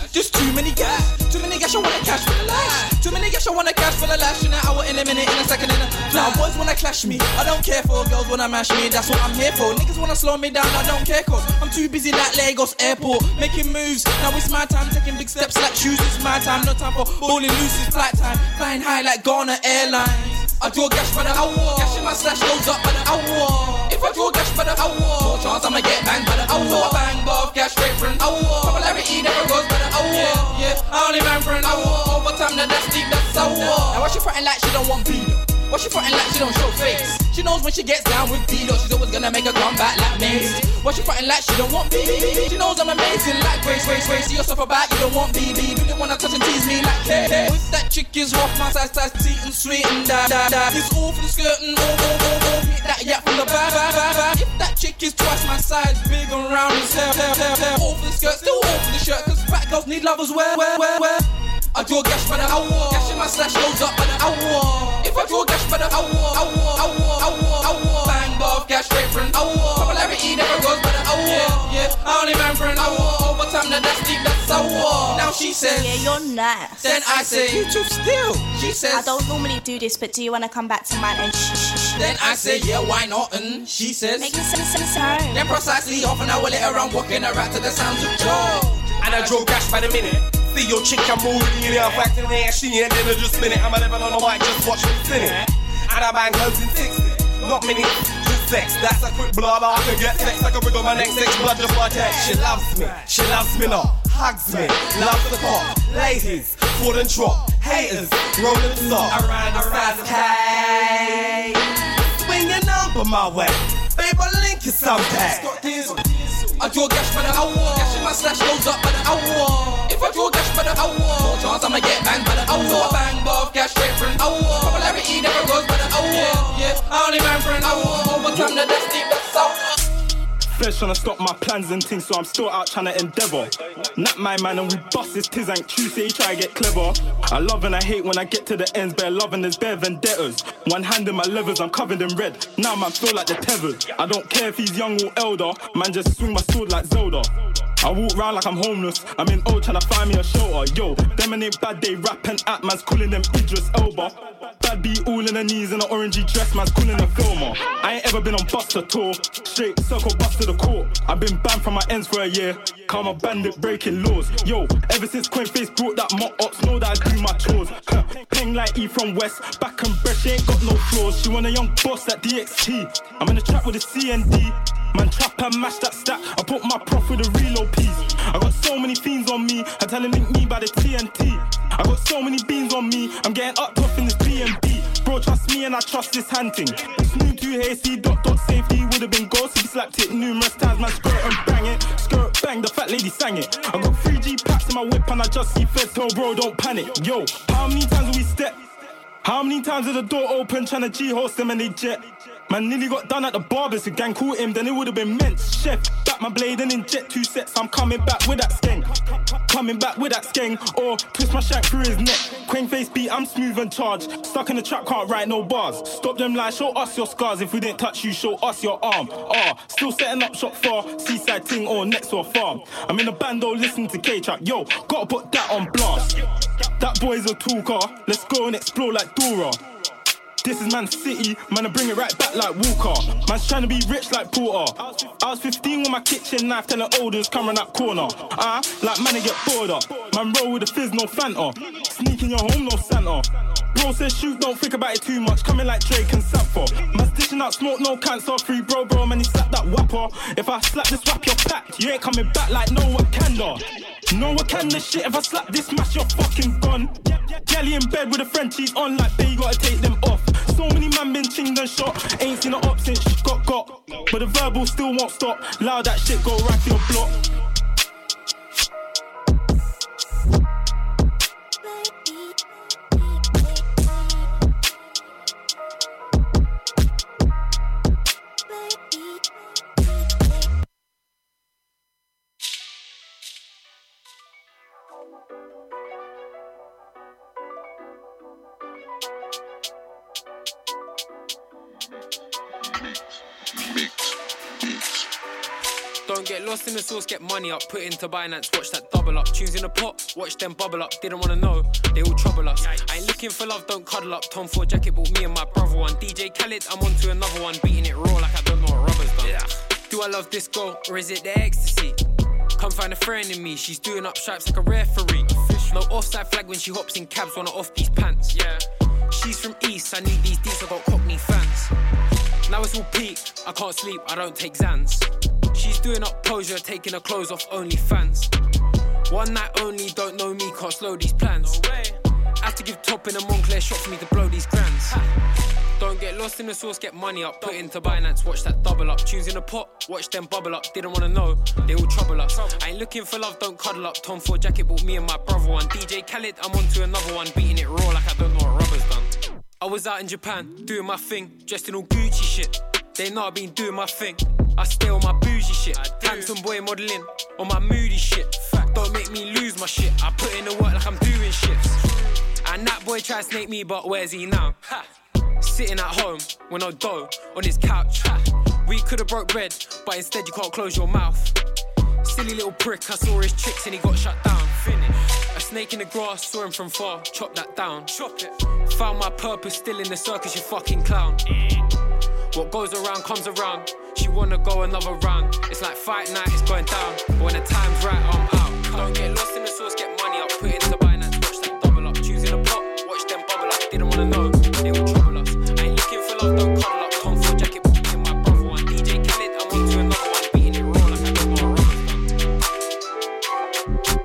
Just too many gash, too many gash, I wanna cash for the lash. Too many gash, I wanna cash for the lash, in an hour, in a minute, in a second, in a flash. Now boys wanna clash me, I don't care for girls wanna mash me, that's what I'm here for. Niggas wanna slow me down, I don't care cause I'm too busy like Lagos airport, making moves. Now it's my time, taking big steps like shoes, it's my time, no time for balling loose, it's flight time, flying high like Ghana Airlines. I draw cash by the hour, cash in my slash goes up by the hour. If I draw cash by the hour, chance I'ma get banged by the hour. So I bang both cash straight for an hour. Popularity never goes by the hour. Yeah, yeah. I only man for an hour. Over time now that's deep, that's sour. Now why she frontin' like she don't want beat? Why she frontin' like she don't show face? She knows when she gets down with Dino, she's always gonna make a comeback like Maze. Why she frontin' like she don't want B B? She knows I'm amazing like Grace, Grace, Grace. See yourself about, you don't want B B. You don't wanna touch and tease me like K. If that chick is rough, my size, size, tea and sweet and da da da. It's all from the skirt and oh oh oh oh. Hit that yap from the back, back, back, back. If that chick is twice my size, big and round as hell, hell, hell, hell. All from the skirt, still all from the shirt, cause fat girls need lovers wear, wear, wear, wear. I draw cash by the hour, cash in my slash goes up by the hour. If I draw cash by the hour, hour, hour, hour, hour, bang both cash straight for an hour. Popularity never goes by the hour. Yeah, yeah. I only man for an hour. Over time now that's deep, that's sour. Now she says, yeah, you're nice. Then I say, you too still. She says, I don't normally do this, but do you want to come back to mine and shh shh shh? Then I say, yeah, why not? And she says, make me so so so. Then precisely half an hour later, I'm walking around to the sounds of joy. And I draw cash by the minute. See your chick, I'm moving in there, I'm acting like she ain't gonna just spin it. I'm a living on the mic, just watch me spin it. And I bang clothes in sixty, not minutes, just sex. That's a quick blah blah, I can get sex, I can wiggle my neck, sex, blood just like that. She loves me, she loves me not, hugs me, loves the car, ladies, fall and drop, haters, rolling the sock. Around the size of hey, swing your number my way, babe, I'll link you someday. I draw cash by the hour, cash in my slash goes up by the hour. If I draw cash by the hour, chance I'ma get banged by the hour. So I bang both cash straight for an hour. Popularity never goes by the hour. Yeah, I only man for an hour. Over time now that's deep, that's sour. Flesh trying to stop my plans and things, so I'm still out trying to endeavour. Not my man and we bust his tiz ain't true, say he try to get clever. I love and I hate when I get to the ends, bare love and there's bare vendettas. One hand in my levers, I'm covered in red. Now man feel like the tethered. I don't care if he's young or elder, man just swing my sword like Zelda. I walk round like I'm homeless, I'm in old trying to find me a shelter. Yo, them and ain't bad, they rapping at man's calling them Idris Elba. Bad be all in the knees in an orangey dress, man's calling them Filmer. I ain't ever been on Buster tour, straight circle bus to the court. I've been banned from my ends for a year, call my bandit breaking laws. Yo, ever since Coinface brought that mock ops, know that I do my chores. Ping like E from West, back and breath, she ain't got no flaws. She want a young boss at D X T, I'm in the trap with a C N D. Man, trap and mash that stack. I put my prof with a reload piece. I got so many fiends on me. I tell him link me by the T N T. I got so many beans on me. I'm getting up off in this B and B. Bro, trust me and I trust this hunting. This new two hasty dot dot safety would have been goals if he slapped it numerous times. Man, skirt and bang it. Skirt bang, the fat lady sang it. I got three G packs in my whip and I just see feds. Tell bro, don't panic. Yo, how many times do we step? How many times did the door open trying to G-host them and they jet? Man nearly got done at the barbers, the gang caught him, then it would have been mince. Chef, back my blade and inject two sets, I'm coming back with that skeng. Coming back with that skeng, or twist my shank through his neck. Quang face beat, I'm smooth and charged. Stuck in the trap, can't write no bars. Stop them lies, show us your scars. If we didn't touch you, show us your arm. Ah, still setting up shop far, seaside ting or next to a farm. I'm in a bando, listen to K-Trap, yo, gotta put that on blast. That boy's a talker, let's go and explore like Dora. This is Man City, man, I bring it right back like Walker. Man's trying to be rich like Porter. I was fifteen with my kitchen knife, telling olders, come round that corner. Ah, uh, like man, I get bored up. Man, roll with the fizz, no Fanta. Sneak in your home, no Santa. Bro says shoot, don't think about it too much. Coming like Drake and Sappho. Man's dishing out smoke, no cancer. Free bro, bro, man, he slapped that whapper. If I slap this whap, you're packed. You ain't coming back like no Wakanda. No Wakanda shit, if I slap this mash, you're fucking gone. Gally in bed with a Frenchie's on, like they gotta take them off. So many man been chinged and shot. Ain't seen a op since she got got. But the verbal still won't stop. Loud that shit go right to your block. Get lost in the source, get money up, put into Binance, watch that double up. Choosing a pot, watch them bubble up. Didn't wanna know, they all trouble us. I ain't looking for love, don't cuddle up. Tom Ford jacket bought me and my brother one. D J Khaled, I'm on to another one. Beating it raw like I don't know what rubber's done. Yeah. Do I love this girl, or is it the ecstasy? Come find a friend in me, she's doing up stripes like a referee. No offside flag when she hops in cabs, wanna off these pants. Yeah. She's from East, I need these D's, I got Cockney fans. Now it's all peak, I can't sleep, I don't take Xans. She's doing up posure, taking her clothes off OnlyFans. One night only, don't know me, can't slow these plans. No way. I have to give top in a Montclair shot for me to blow these grands. Ha. Don't get lost in the source, get money up, put into Binance, watch that double up. Choosing a pot, watch them bubble up, didn't wanna know, they all trouble us. I ain't looking for love, don't cuddle up. Tom Ford jacket bought me and my brother one. D J Khaled, I'm on to another one, beating it raw like I don't know what rubber's done. I was out in Japan, doing my thing, dressed in all Gucci shit. They know I've been doing my thing. I stay on my bougie shit, handsome boy modelling, on my moody shit. Fact, don't make me lose my shit, I put in the work like I'm doing shifts. And that boy tried to snake me, but where's he now? Ha. Sitting at home, with no dough, on his couch. Ha. We could've broke bread, but instead you can't close your mouth. Silly little prick, I saw his tricks and he got shut down. Finish. A snake in the grass, saw him from far, chop that down. Chop it. Found my purpose, still in the circus, you fucking clown. What goes around comes around. She wanna go another round. It's like fight night, it's going down. But when the time's right, I'm out. Don't get lost in the source, get money up, put it into Binance, watch that double up. Choosing a pop, watch them bubble up. Didn't wanna know, they will trouble us. I ain't looking for love, don't cuddle up. Tom Ford jacket, put in my brother one. D J Khaled, I'm on to another one, beating it raw like I don't know what rubber's done.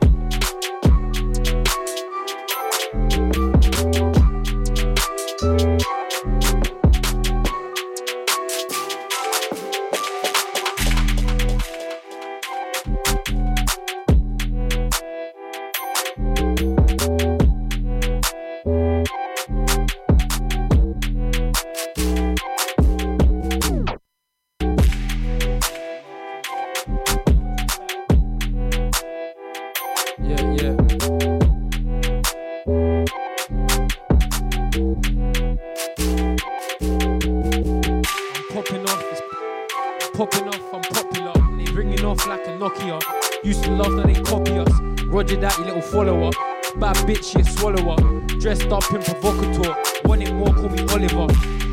Bitch, you swallower, dressed up in provocateur. Wanted more, call me Oliver.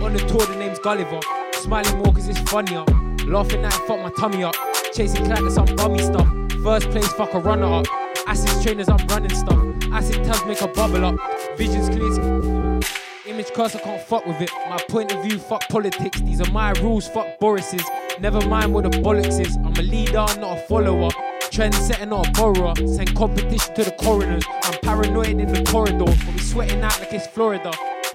On the tour, the name's Gulliver. Smiling more cause it's funnier. Laughing at it, fuck my tummy up. Chasing clout and some bummy stuff. First place, fuck a runner up. Acid trainers, I'm running stuff. Acid tabs make a bubble up. Vision's clear. Image curse, I can't fuck with it. My point of view, fuck politics. These are my rules, fuck Boris's. Never mind what the bollocks is. I'm a leader, not a follower. Trend setting, not a borrower. Send competition to the coroners. I'm paranoid in the corridor, but we sweating out like it's Florida.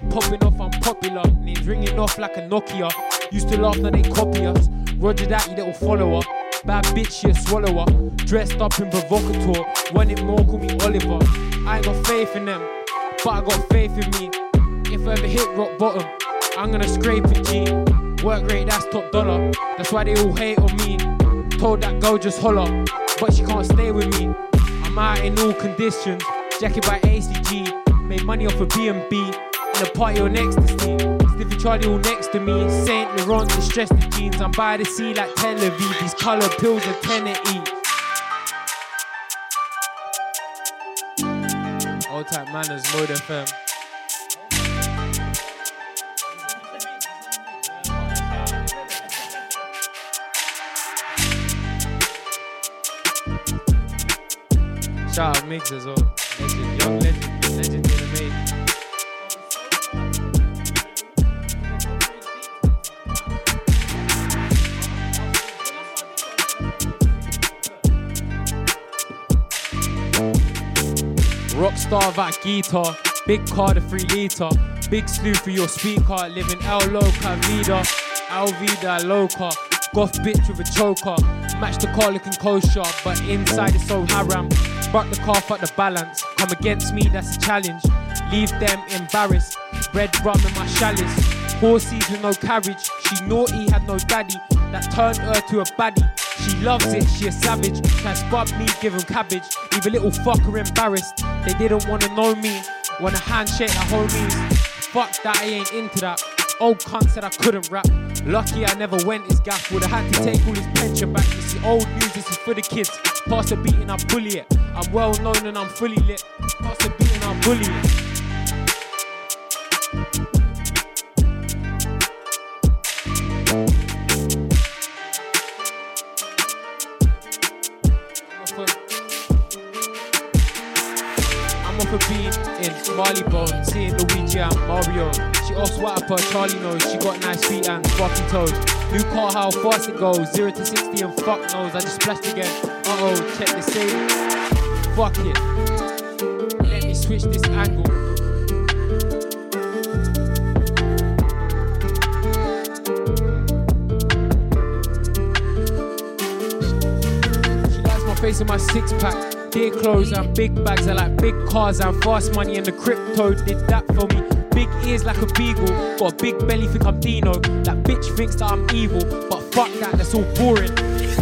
Popping off, I'm popular. Names ringing off like a Nokia. Used to laugh, now they copy us. Roger that, you little follower. Bad bitch, you a swallower. Dressed up in provocateur. Wanting more, call me Oliver. I ain't got faith in them, but I got faith in me. If I ever hit rock bottom, I'm gonna scrape it, G. Work rate, that's top dollar. That's why they all hate on me. Told that girl just holler, but she can't stay with me. I'm out in all conditions. Jacket by A C G. Made money off of B and B. In a party on ecstasy. Stiffy Charlie all next to me. Saint Laurent distressed the jeans. I'm by the sea like Tel Aviv. These colour pills are ten at each. Old type manners, Mode F M. Shout out Migs as well. Legend, young legend, legend in the making. Rockstar that guitar, big car the three liter, big slew for your speaker, living El Loca Vida, El Vida Loca, goth bitch with a choker, match the car looking kosher, but inside it's so haram. Buck the car, fuck the balance. Come against me, that's a challenge. Leave them embarrassed. Red rum in my chalice. Horses with no carriage. She naughty, had no daddy. That turned her to a baddie. She loves it, she a savage. Can spot me, give him cabbage. Leave a little fucker embarrassed. They didn't wanna know me. Wanna handshake the homies. Fuck that, I ain't into that. Old cunts said I couldn't rap. Lucky I never went his gaff. Would've had to take all his pension back. You see, old music is for the kids. Pass the beat and I bully it. I'm well known and I'm fully lit. Pass the beat and I bully it. Marley Bone, seeing Luigi and Mario. She offs what up her Charlie knows. She got nice feet and fucking toes. New car, how fast it goes. Zero to sixty and fuck knows. I just splashed again. Uh oh, check the same. Fuck it. Let me switch this angle. She likes my face and my six pack. Dear clothes and big bags, I like big cars and fast money, and the crypto did that for me. Big ears like a beagle, got a big belly, think I'm Dino. That bitch thinks that I'm evil, but fuck that, that's all boring.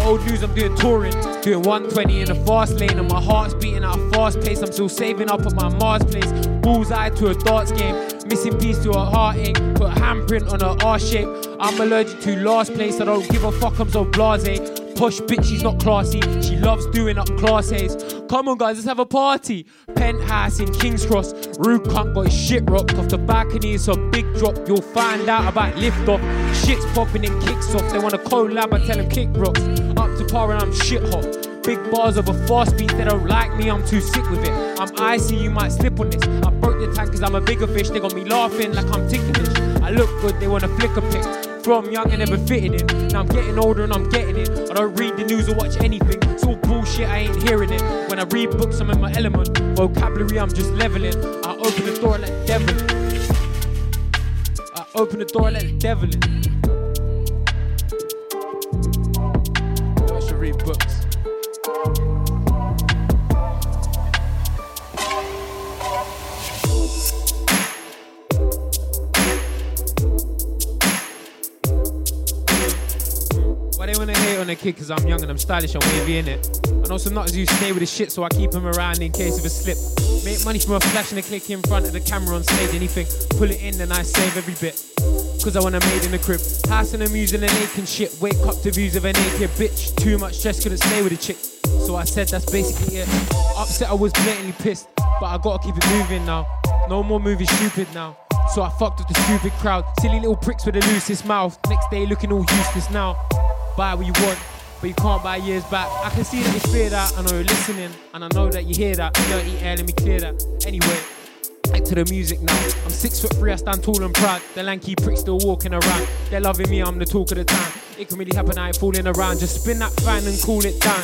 Old news, I'm doing touring, doing one twenty in a fast lane, and my heart's beating at a fast pace. I'm still saving up at my Mars place. Bullseye to a darts game, missing piece to a heartache. Put a handprint on her R shape. I'm allergic to last place, I don't give a fuck, I'm so blasé. Posh bitch, she's not classy. She loves doing up class A's. Come on, guys, let's have a party. Penthouse in King's Cross. Rude cunt got his shit rocked off the balcony. It's a big drop. You'll find out about liftoff. Shit's popping and kicks off. They want to collab, I tell them kick rocks. Up to par and I'm shit hot. Big bars of a fast beat. They don't like me, I'm too sick with it. I'm icy, you might slip on this. I broke the tank because I'm a bigger fish. They got me laughing like I'm ticklish. I look good, they want to flick a pic. From young and never fitted in. Now I'm getting older and I'm getting it. I don't read the news or watch anything. It's all bullshit, I ain't hearing it. When I read books, I'm in my element. Vocabulary, I'm just leveling. I open the door and let the devil in. I open the door and let the devil in. I should read books. They wanna hate on a kid cause I'm young and I'm stylish and wavy in it. I know some nutters who stay with the shit, so I keep him around in case of a slip. Make money from a flash and a click in front of the camera on stage. Anything, pull it in and I save every bit. Cause I want a maid in the crib. House and amusing and aching shit. Wake up to views of a naked bitch. Too much stress, couldn't stay with a chick. So I said that's basically it. Upset, I was blatantly pissed, but I gotta keep it moving now. No more movie stupid now. So I fucked with the stupid crowd. Silly little pricks with the loosest mouth. Next day looking all useless now. Buy what you want, but you can't buy years back. I can see that you fear that, I know you're listening, and I know that you hear that. Dirty air, let me clear that. Anyway, back to the music now. I'm six foot three, I stand tall and proud. The lanky pricks still walking around. They're loving me, I'm the talk of the town. It can really happen, I ain't falling around. Just spin that fan and cool it down.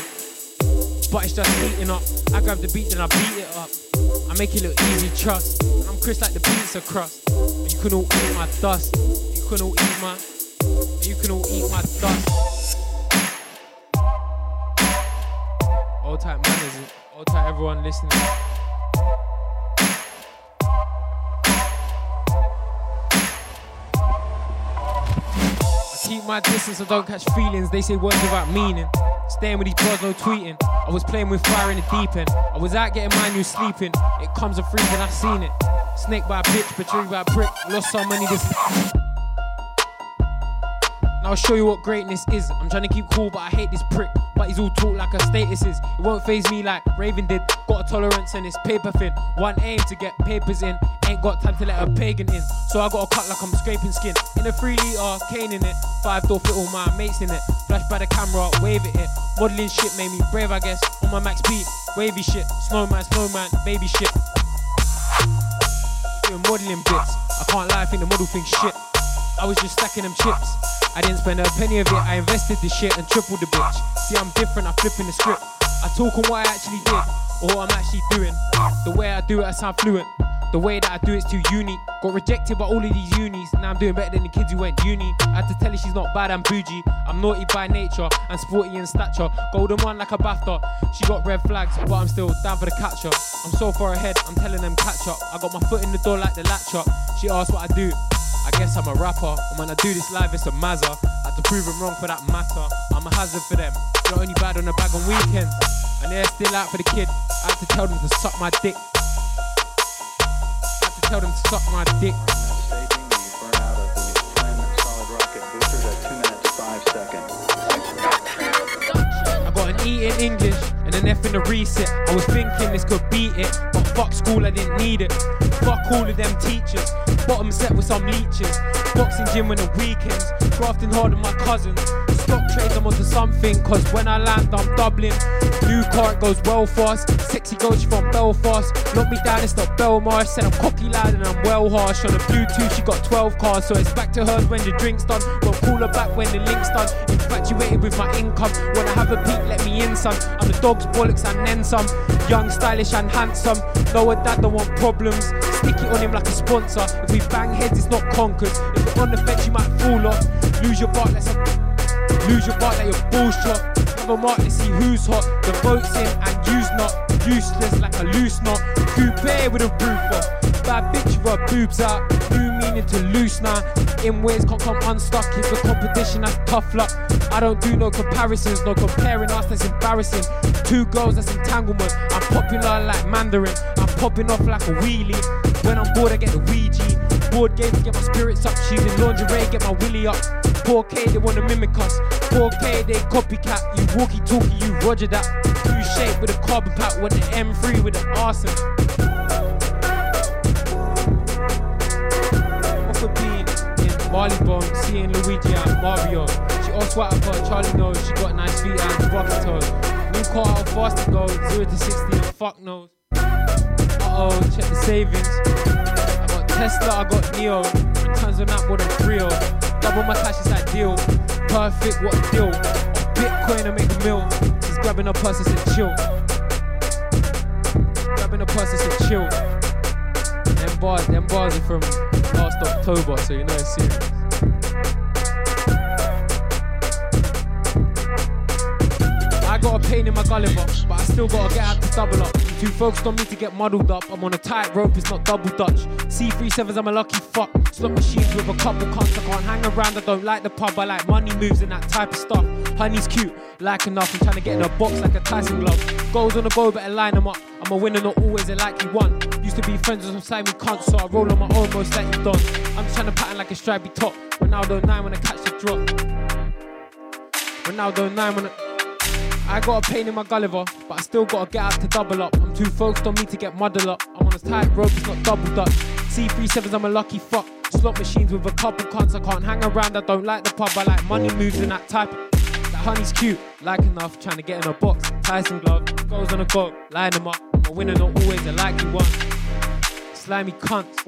But it's just heating up. I grab the beat, then I beat it up. I make it look easy, trust. I'm crisp like the pizza crust. And you can all eat my dust. You can all eat my... You can all eat my dust. All tight manners, all tight everyone listening. I keep my distance, I don't catch feelings. They say words without meaning. Staying with these bros, no tweeting. I was playing with fire in the deep end. I was out getting mine, you sleeping. It comes a freezing, I've seen it. Snake by a bitch, betrayed by a prick. Lost so many this. I'll show you what greatness is. I'm trying to keep cool, but I hate this prick. But he's all talk like a status is. It won't faze me like Raven did. Got a tolerance and it's paper thin. One aim to get papers in. Ain't got time to let a pagan in. So I got a cut like I'm scraping skin. In a three litre, cane in it. Five door fit all my mates in it. Flash by the camera, wave at it. Modeling shit made me brave, I guess. On my max beat, wavy shit. Snowman, snowman, baby shit. Doing modeling bits. I can't lie, I think the model thing's shit. I was just stacking them chips. I didn't spend a penny of it. I invested this shit and tripled the bitch. See, I'm different, I'm flipping the script. I talk on what I actually did, or what I'm actually doing. The way I do it, I sound fluent. The way that I do it's too unique. Got rejected by all of these unis. Now I'm doing better than the kids who went uni. I had to tell her she's not bad, I'm bougie. I'm naughty by nature, and sporty in stature. Golden one like a BAFTA. She got red flags, but I'm still down for the catch up. I'm so far ahead, I'm telling them catch up. I got my foot in the door like the latch up. She asked what I do. I guess I'm a rapper, and when I do this live, it's a mazza. I had to prove them wrong for that matter. I'm a hazard for them. They're only bad on the bag on weekends, and they're still out for the kid. I had to tell them to suck my dick. I had to tell them to suck my dick. second. I got an E in English and an F in the reset. I was thinking this could beat it, but fuck school, I didn't need it. Fuck all of them teachers. Bottom set with some leeches. Boxing gym on the weekends. Grafting hard with my cousins. Stock trade them onto something, cause when I land I'm doubling. New car, it goes well fast. Sexy girl, she from Belfast. Knock me down, it's not Belmarsh. Said I'm cocky loud and I'm well harsh. On the Bluetooth she got twelve cars, so it's back to hers when the drink's done. Won't call her back when the link's done. Infatuated with my income. Wanna have a peek, let me in some. I'm the dog's bollocks and then some. Young, stylish and handsome. No, her dad don't want problems. Stick it on him like a sponsor. If we bang heads, it's not conquered. If you're on the fence, you might fall off. Lose your bark, that's a... Lose your bark, that your balls drop. Have a mark to see who's hot. The vote's in and you's not. Useless like a loose knot. Coupe with a roof up. Bad bitch with her boobs out. New meaning to loose now. In ways can't come unstuck. It's the competition, that's tough luck. I don't do no comparisons. No comparing us, that's embarrassing. Two girls, that's entanglement. I'm popular like Mandarin. I'm popping off like a wheelie. When I'm bored I get the Ouija. Board games get my spirits up. She's in lingerie, get my willy up. four K, they wanna mimic us. four K, they copycat. You walkie-talkie, you roger that. Blue shape with a carbon pack. With the M three with an arson. Off of being in Marley Bone, seeing Luigi and Mario. She asked what I got, Charlie knows. She got nice feet and rocket toes. New car out fast to go, zero to sixty and fuck knows. Uh-oh, check the savings. I got Tesla, I got Neo. Turns on that with a trio. Double my cash is ideal. Perfect, what a deal. On Bitcoin I make a mil. She's grabbing her purse, it's a chill. Grabbing her purse, it's a chill. Them bars, them bars are from last October, so you know it's serious. I got a pain in my Gulliver, but I still gotta get out to double up. Too focused on me to get muddled up. I'm on a tight rope, it's not double dutch. C thirty-sevens, I'm a lucky fuck. Slot machines with a couple cunts. I can't hang around, I don't like the pub. I like money moves and that type of stuff. Honey's cute, like enough. I'm trying to get in a box like a Tyson glove. Goals on the go, better line them up. I'm a winner, not always a likely one. Used to be friends with some slimy cunts, so I roll on my own, most likely done. I'm just trying to pattern like a stripy top. Ronaldo nine when I catch the drop. Ronaldo nine when I... I got a pain in my Gulliver, but I still gotta get out to double up. I'm too focused on me to get muddled up. I'm on a tight rope, it's not double dutch. C thirty-sevens, I'm a lucky fuck. Slot machines with a couple cunts. I can't hang around, I don't like the pub. I like money moves and that type. That honey's cute, like enough. Trying to get in a box, Tyson glove. Goals on a go, line them up. I'm a winner, not always a likely one. Slimy cunts.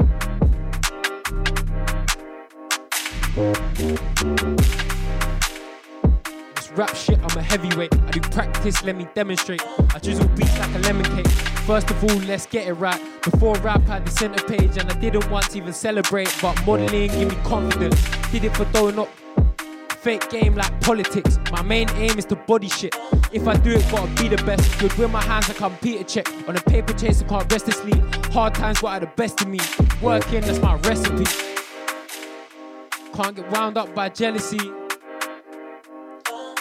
Rap shit, I'm a heavyweight. I do practice, let me demonstrate. I drizzle beats like a lemon cake. First of all, let's get it right. Before rap, I had the center page, and I didn't once even celebrate. But modeling gave me confidence. Did it for throwing up fake game like politics. My main aim is to body shit. If I do it, gotta be the best. Good with my hands, I can't Peter check. On a paper chase, I can't rest asleep. Hard times, what are the best of me? Working, that's my recipe. Can't get wound up by jealousy.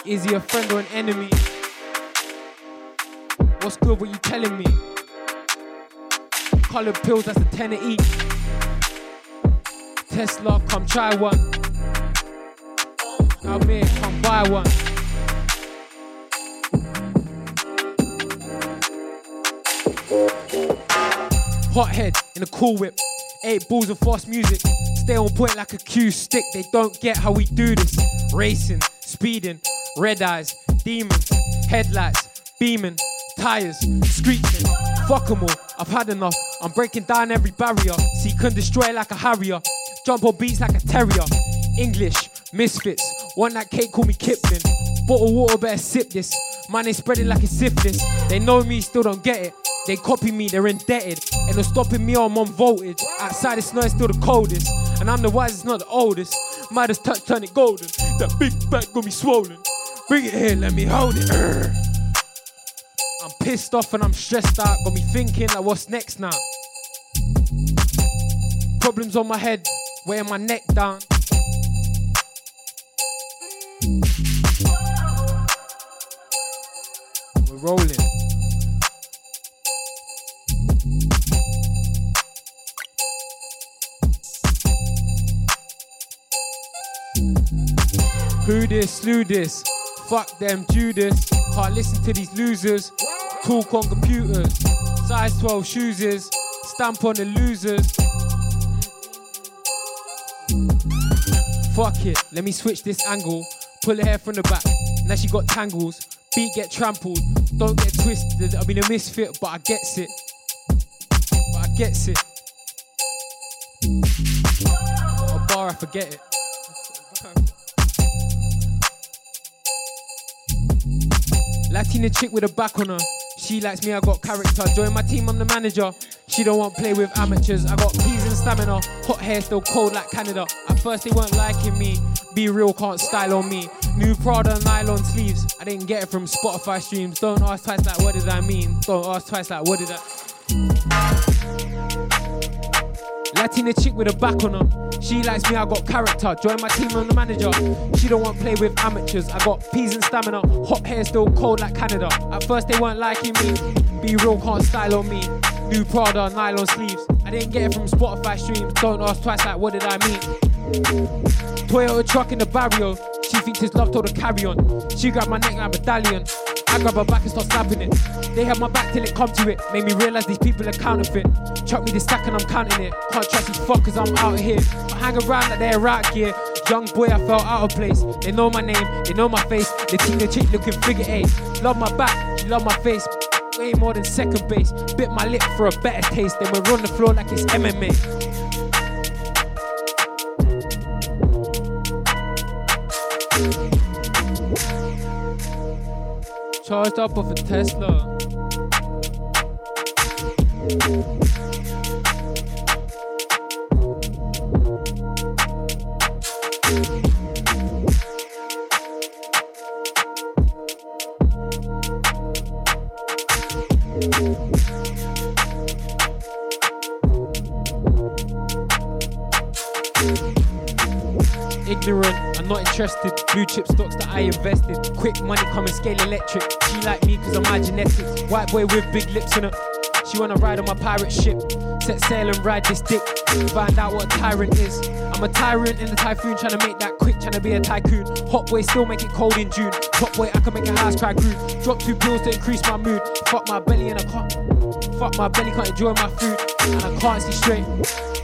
Is he a friend or an enemy? What's good, what you telling me? Coloured pills, that's a tenner each. Tesla, come try one. Almir, come buy one. Hothead in a cool whip. Eight balls of fast music. Stay on point like a cue stick. They don't get how we do this. Racing, speeding. Red eyes, demons, headlights, beaming, tires, screeching. Fuck them all, I've had enough. I'm breaking down every barrier. See, can destroy like a harrier. Jump on beats like a terrier. English, misfits. Want that cake, call me Kipling. Bottle water, better sip this. Man, they spread it like a syphilis. They know me, still don't get it. They copy me, they're indebted. And they're stopping me, I'm on voltage. Outside the snow, it's still the coldest. And I'm the wisest, not the oldest. Mightest touch, turn it golden. That big back got me swollen. Bring it here, let me hold it. I'm pissed off and I'm stressed out. Got me thinking like what's next now. Problems on my head, weighing my neck down. We're rolling. Who this, slew this, fuck them, do this. Can't listen to these losers, talk on computers. Size twelve shoes is, stamp on the losers. Fuck it, let me switch this angle. Pull her hair from the back, now she got tangles. Beat get trampled, don't get twisted. I mean a misfit, but I gets it. But I gets it. Got a bar, I forget it. Latina chick with a back on her. She likes me, I got character. Join my team, I'm the manager. She don't want play with amateurs. I got peas and stamina. Hot hair still cold like Canada. At first they weren't liking me. Be real, can't style on me. New Prada nylon sleeves. I didn't get it from Spotify streams. Don't ask twice like what did I mean. Don't ask twice like what did I... Latina chick with a back on her. She likes me, I got character. Join my team, I'm the manager. She don't want play with amateurs. I got peas and stamina. Hot hair still cold like Canada. At first they weren't liking me. Be real, can't style on me. New Prada, nylon sleeves. I didn't get it from Spotify streams. Don't ask twice like what did I mean. Toyota truck in the barrio. She thinks it's love told her carry on. She grabbed my neck like a medallion. I grab her back and start slapping it. They had my back till it come to it. Made me realise these people are counterfeit. Chuck me the sack and I'm counting it. Can't trust these fuckers, I'm out here. I hang around like they're out gear. Young boy, I felt out of place. They know my name, they know my face. They think the chick looking figure eight. Love my back, she love my face. Way more than second base. Bit my lip for a better taste. Then we're on the floor like it's M M A. Charged up off a Tesla. Ignorant. Not interested, blue chip stocks that I invested. Quick money come and scale electric. She like me cause of my genetics. White boy with big lips in her. She wanna ride on my pirate ship. Set sail and ride this dick. Find out what a tyrant is. I'm a tyrant in the typhoon. Tryna make that quick, tryna be a tycoon. Hot boy still make it cold in June. Top boy I can make a house cry crude. Drop two pills to increase my mood. Fuck my belly and I can't. Fuck my belly, can't enjoy my food. And I can't see straight.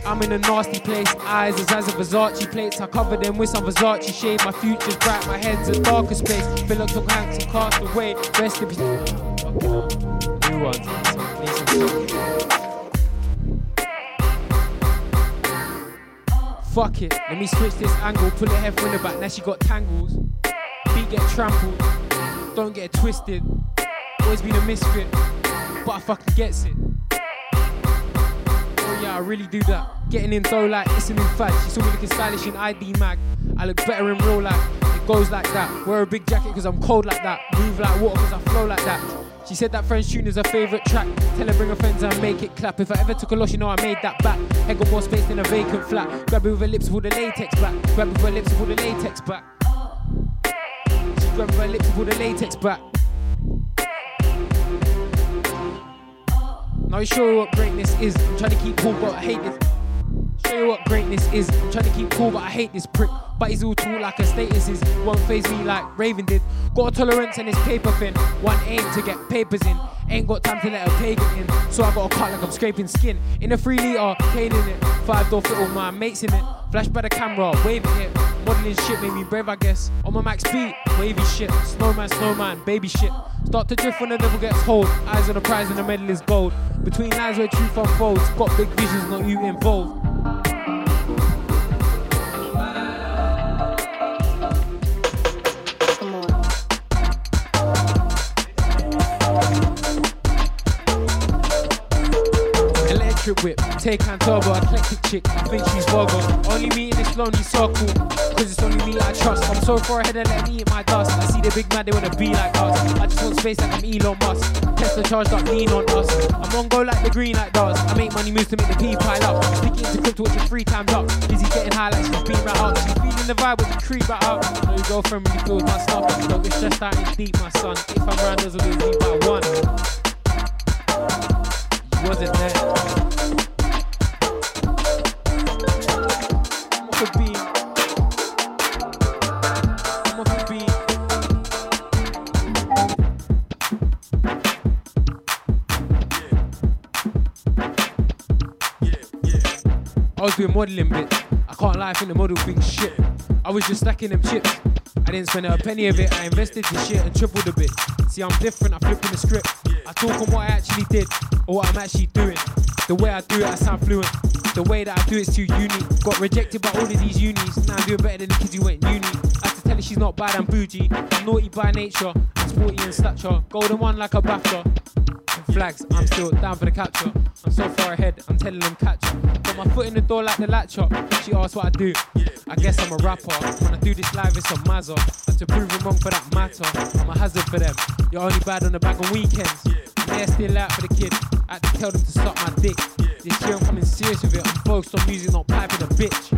I'm in a nasty place, eyes as as a Versace plates. I cover them with some Versace shade. My future's bright, my head's a darker space. Philip took hanks and cast away. Rest in peace. New ones. Fuck it, let me switch this angle. Pull her hair from the back, now she got tangles. Feet get trampled, don't get twisted. Always been a misfit, but I fucking gets it. Yeah, I really do that. Getting in though like it's a new fad. She saw me looking stylish in I D mag. I look better in real life. It goes like that. Wear a big jacket cause I'm cold like that. Move like water cause I flow like that. She said that French tune is her favourite track. Tell her bring her friends and make it clap. If I ever took a loss, you know I made that back. Head got more space than a vacant flat. Grab it with her lips with all the latex back. Grab it with her lips with all the latex back. She grabbed her lips with all the latex back. Now you show you what greatness is. I'm trying to keep cool, but I hate this. Show you what greatness is. I'm trying to keep cool, but I hate this prick. But he's all tall like a status is. Won't phase me like Raven did. Got a tolerance and it's paper thin. One aim to get papers in. Ain't got time to let a pagan in. So I got a cut like I'm scraping skin. In a three litre, cane in it. Five door fit, all my mates in it. Flash by the camera, waving it. Modeling shit made me brave, I guess. On my max beat, wavy shit. Snowman, snowman, baby shit. Start to drift when the level gets hold. Eyes on the prize and the medal is gold. Between lines where truth unfolds. Got big visions, not you involved. Whip, take and turbo, eclectic chick, I think she's vulgar. Only me in this lonely circle, cause it's only me that I trust. I'm so far ahead of letting me eat my dust. I see the big man, they wanna be like us. I just want space like I'm Elon Musk. Tesla charged up, lean on us. I'm on go like the green light does. I make money moves to make the P pile up. Sticking into crypto, watching three times up. Busy getting high like she's beat right up. She's feeling the vibe with the creep right up. I know your girlfriend really feels my stuff. Don't get stressed out, it's deep, my son. If I'm round, those will be deep by one. She wasn't there. Could be. I was doing modelling bits. I can't lie, I think the model thing shit. I was just stacking them chips. I didn't spend a penny of it. I invested in shit and tripled a bit. See, I'm different, I'm flipping the script. I talk on what I actually did or what I'm actually doing. The way I do it, I sound fluent. The way that I do it's too unique. Got rejected by all of these unis. Now I'm doing better than the kids who went uni. I have to tell her she's not bad, I'm bougie. I'm naughty by nature, I'm sporty in stature. Golden one like a BAFTA. Flags, I'm still down for the capture. I'm so far ahead, I'm telling them catch up. Got my foot in the door like the latch up. She asks what I do, I guess I'm a rapper. When I do this live it's a mazza. And to prove them wrong for that matter, I'm a hazard for them. You're only bad on the bag on weekends. And they're still out for the kid. I had to tell them to suck my dick. This year I'm coming serious with it. I'm focused on music, not piping a bitch.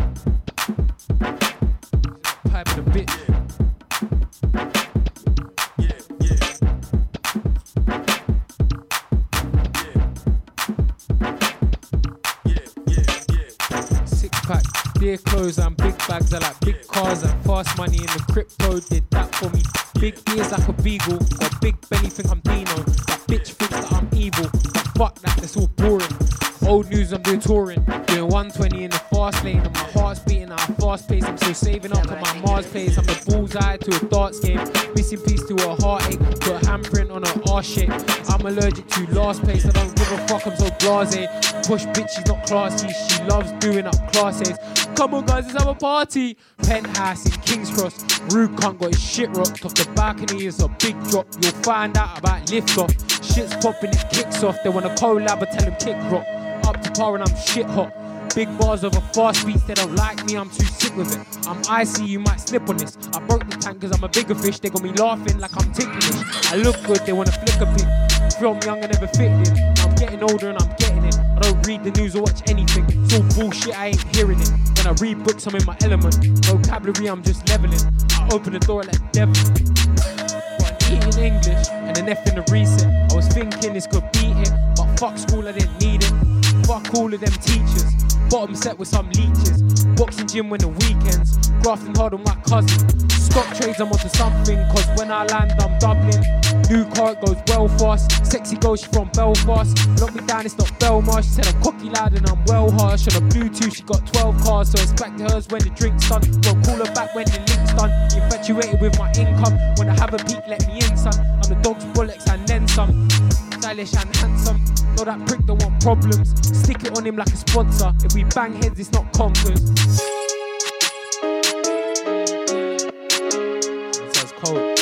Piping a bitch. Yeah, yeah. Yeah, yeah, yeah. Six pack, dear clothes and big bags. I like big cars and fast money in the crypto. Did that for me. Big ears like a beagle. Got big belly, think I'm Dino. That bitch thinks that I'm evil. But fuck that, that's all boring. Old news, I'm doing touring. Doing one twenty in the fast lane, and my heart's beating at a fast pace. I'm still saving up to my Mars place. I'm a bullseye to a darts game. Missing piece to a heartache. Put a handprint on her arse shape. I'm allergic to last place. I don't give a fuck, I'm so blasé. Push bitch, she's not classy. She loves doing up classes. Come on guys, let's have a party. Penthouse in King's Cross. Rude cunt got his shit rocked off the balcony. It's a big drop. You'll find out about lift off. Shit's popping, it kicks off. They want a collab, but tell him kick rock. Up to par and I'm shit hot. Big bars over fast beats, they don't like me, I'm too sick with it. I'm icy, you might slip on this. I broke the tank cause I'm a bigger fish, they got me laughing like I'm ticklish. I look good, they wanna flick a pic. From young I never fit in. I'm getting older and I'm getting it. I don't read the news or watch anything. It's all bullshit, I ain't hearing it. When I read books, I'm in my element. Vocabulary, I'm just leveling. I open the door and let devil. But I'm eating English and an F in the reset. I was thinking this could beat it, but fuck school, I didn't need it. Fuck all of them teachers. Bottom set with some leeches. Boxing gym when the weekends. Grafting hard on my cousin. Stock trades, I'm onto something. Cause when I land, I'm doubling. New car, it goes well fast. Sexy girl, she from Belfast. Lock me down, it's not Belmarsh. She said I'm cocky loud and I'm well harsh. On a Bluetooth, she got twelve cars. So it's back to hers when the drink's done. Don't call her back when the link's done. Infatuated with my income. When I have a peek, let me in, son. I'm the dog's bollocks and then some. Stylish and handsome. Know that prick don't want problems. Stick it on him like a sponsor. If we bang heads, it's not conkers. That sounds cold.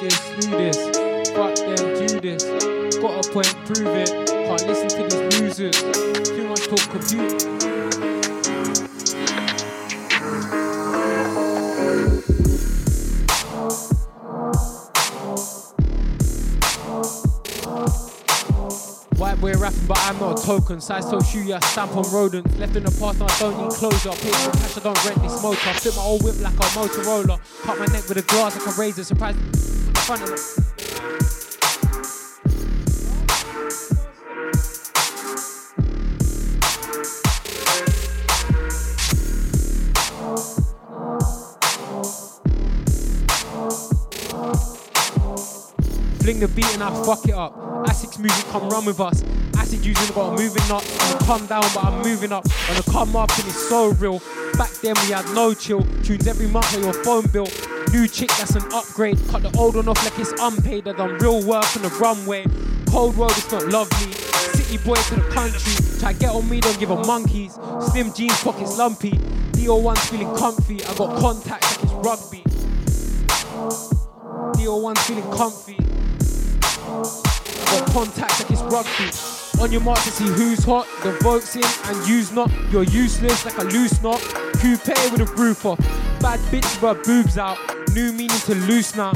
This, do this. Fuck them, do this. Got a point, prove it. Can't listen to these losers. Too much talk, compute. But I'm not a token, size toe shoe, I stamp on rodents. Left in the past, and I don't need closure. Pay for cash, I don't rent this motor. I flip my old whip like a Motorola. Cut my neck with a glass like a razor. Surprise me in front of me. Fling the beat and I fuck it up. Asics music, come run with us. Acid using, but I'm moving up. I'm come down, but I'm moving up. On the come up, and it's so real. Back then we had no chill. Tunes every month on your phone bill. New chick, that's an upgrade. Cut the old one off like it's unpaid. I done real work on the runway. Cold world, it's not lovely. City boy to the country. Try get on me, don't give a monkeys. Slim jeans, pockets lumpy. D O one's feeling comfy. I got contacts like it's rugby. D O one's feeling comfy. Got contacts like it's rugby. On your mark to see who's hot. The vote's in and you's not. You're useless like a loose knot. Coupe with a roof off. Bad bitch with her boobs out. New meaning to loose now.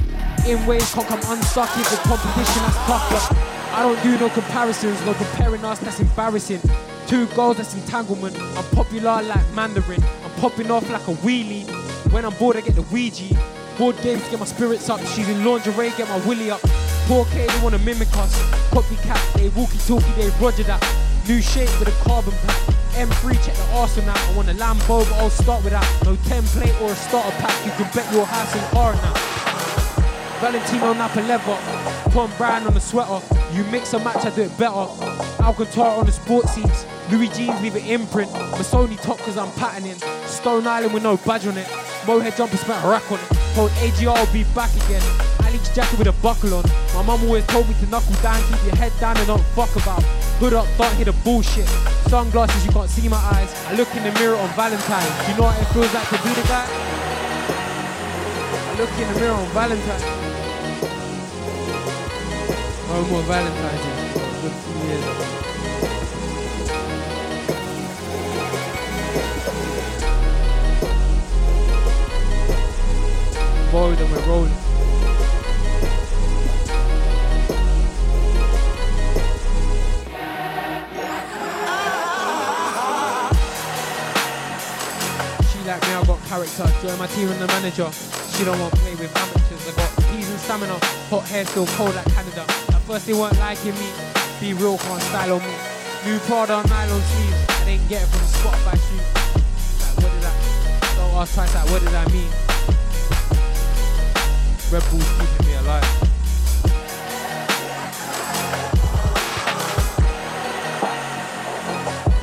In ways can't come unstuck. If the competition that's tougher. I don't do no comparisons. No comparing us, that's embarrassing. Two goals, that's entanglement. I'm popular like Mandarin. I'm popping off like a wheelie. When I'm bored I get the Ouija. Board games get my spirits up. She's in lingerie, get my willy up. four K, they wanna mimic us. Copycat, they walkie-talkie, they roger that. New shape with a carbon pack. M three, check the arsenal out. I want a Lambo, but I'll start with that. No template or a starter pack. You can bet your house in R now. Valentino nap and leather. Tom Brown on the sweater. You mix a match, I do it better. Alcantara on the sports seats. Louis jeans leave an imprint. Masoni top cause I'm patterning. Stone Island with no badge on it. Mohair jumper spent a rack on it. Told A G R I'll be back again. Alex jacket with a buckle on. My mum always told me to knuckle down, keep your head down and don't fuck about. Hood up, don't hear the bullshit. Sunglasses, you can't see my eyes. I look in the mirror on Valentine's. You know what it feels like to be the guy? I look in the mirror on Valentine's. No more Valentine's in a few years ago. Boy, then we're rolling. She like me, I got character. Join my team and the manager. She don't want to play with amateurs. I got peas and stamina. Hot hair still cold like Canada. At first they weren't liking me. Be real, can't style on me. New Prada nylon sleeves. I didn't get it from Spotify shoes. Like what did I? Don't ask twice. Like what did I mean? Red Bull's keeping me alive.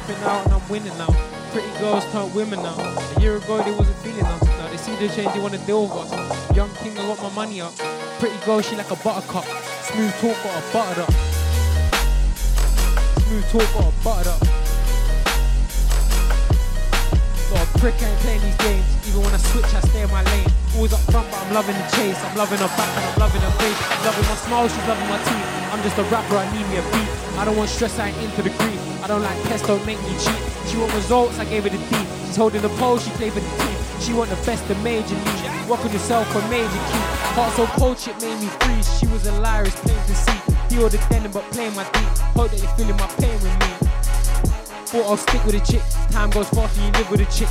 Been out and I'm winning now. Pretty girls turn women now. A year ago they wasn't feeling us. Now they see the change, they want to deal with us. Young king, I got my money up. Pretty girl, she like a buttercup. Smooth talk, got her buttered up. Smooth talk, got her buttered up. Got a prick, I ain't playing these games. Even when I switch, I stay in my lane. Always up front, but I'm loving the chase. I'm loving her back and I'm loving her face. Loving my smile, she's loving my teeth. I'm just a rapper, I need me a beat. I don't want stress, I ain't into the grief. I don't like tests, don't make me cheat. She want results, I gave her the D. She's holding the pole, she flavored the tea. She want the best of major league. Work on yourself for major key. Heart so cold, shit made me freeze. She was a liar, it's plain to see. Heal the denim, but playing my deep. Hope that you're feeling my pain with me. Thought I'll stick with a chick. Time goes faster, you live with a chick.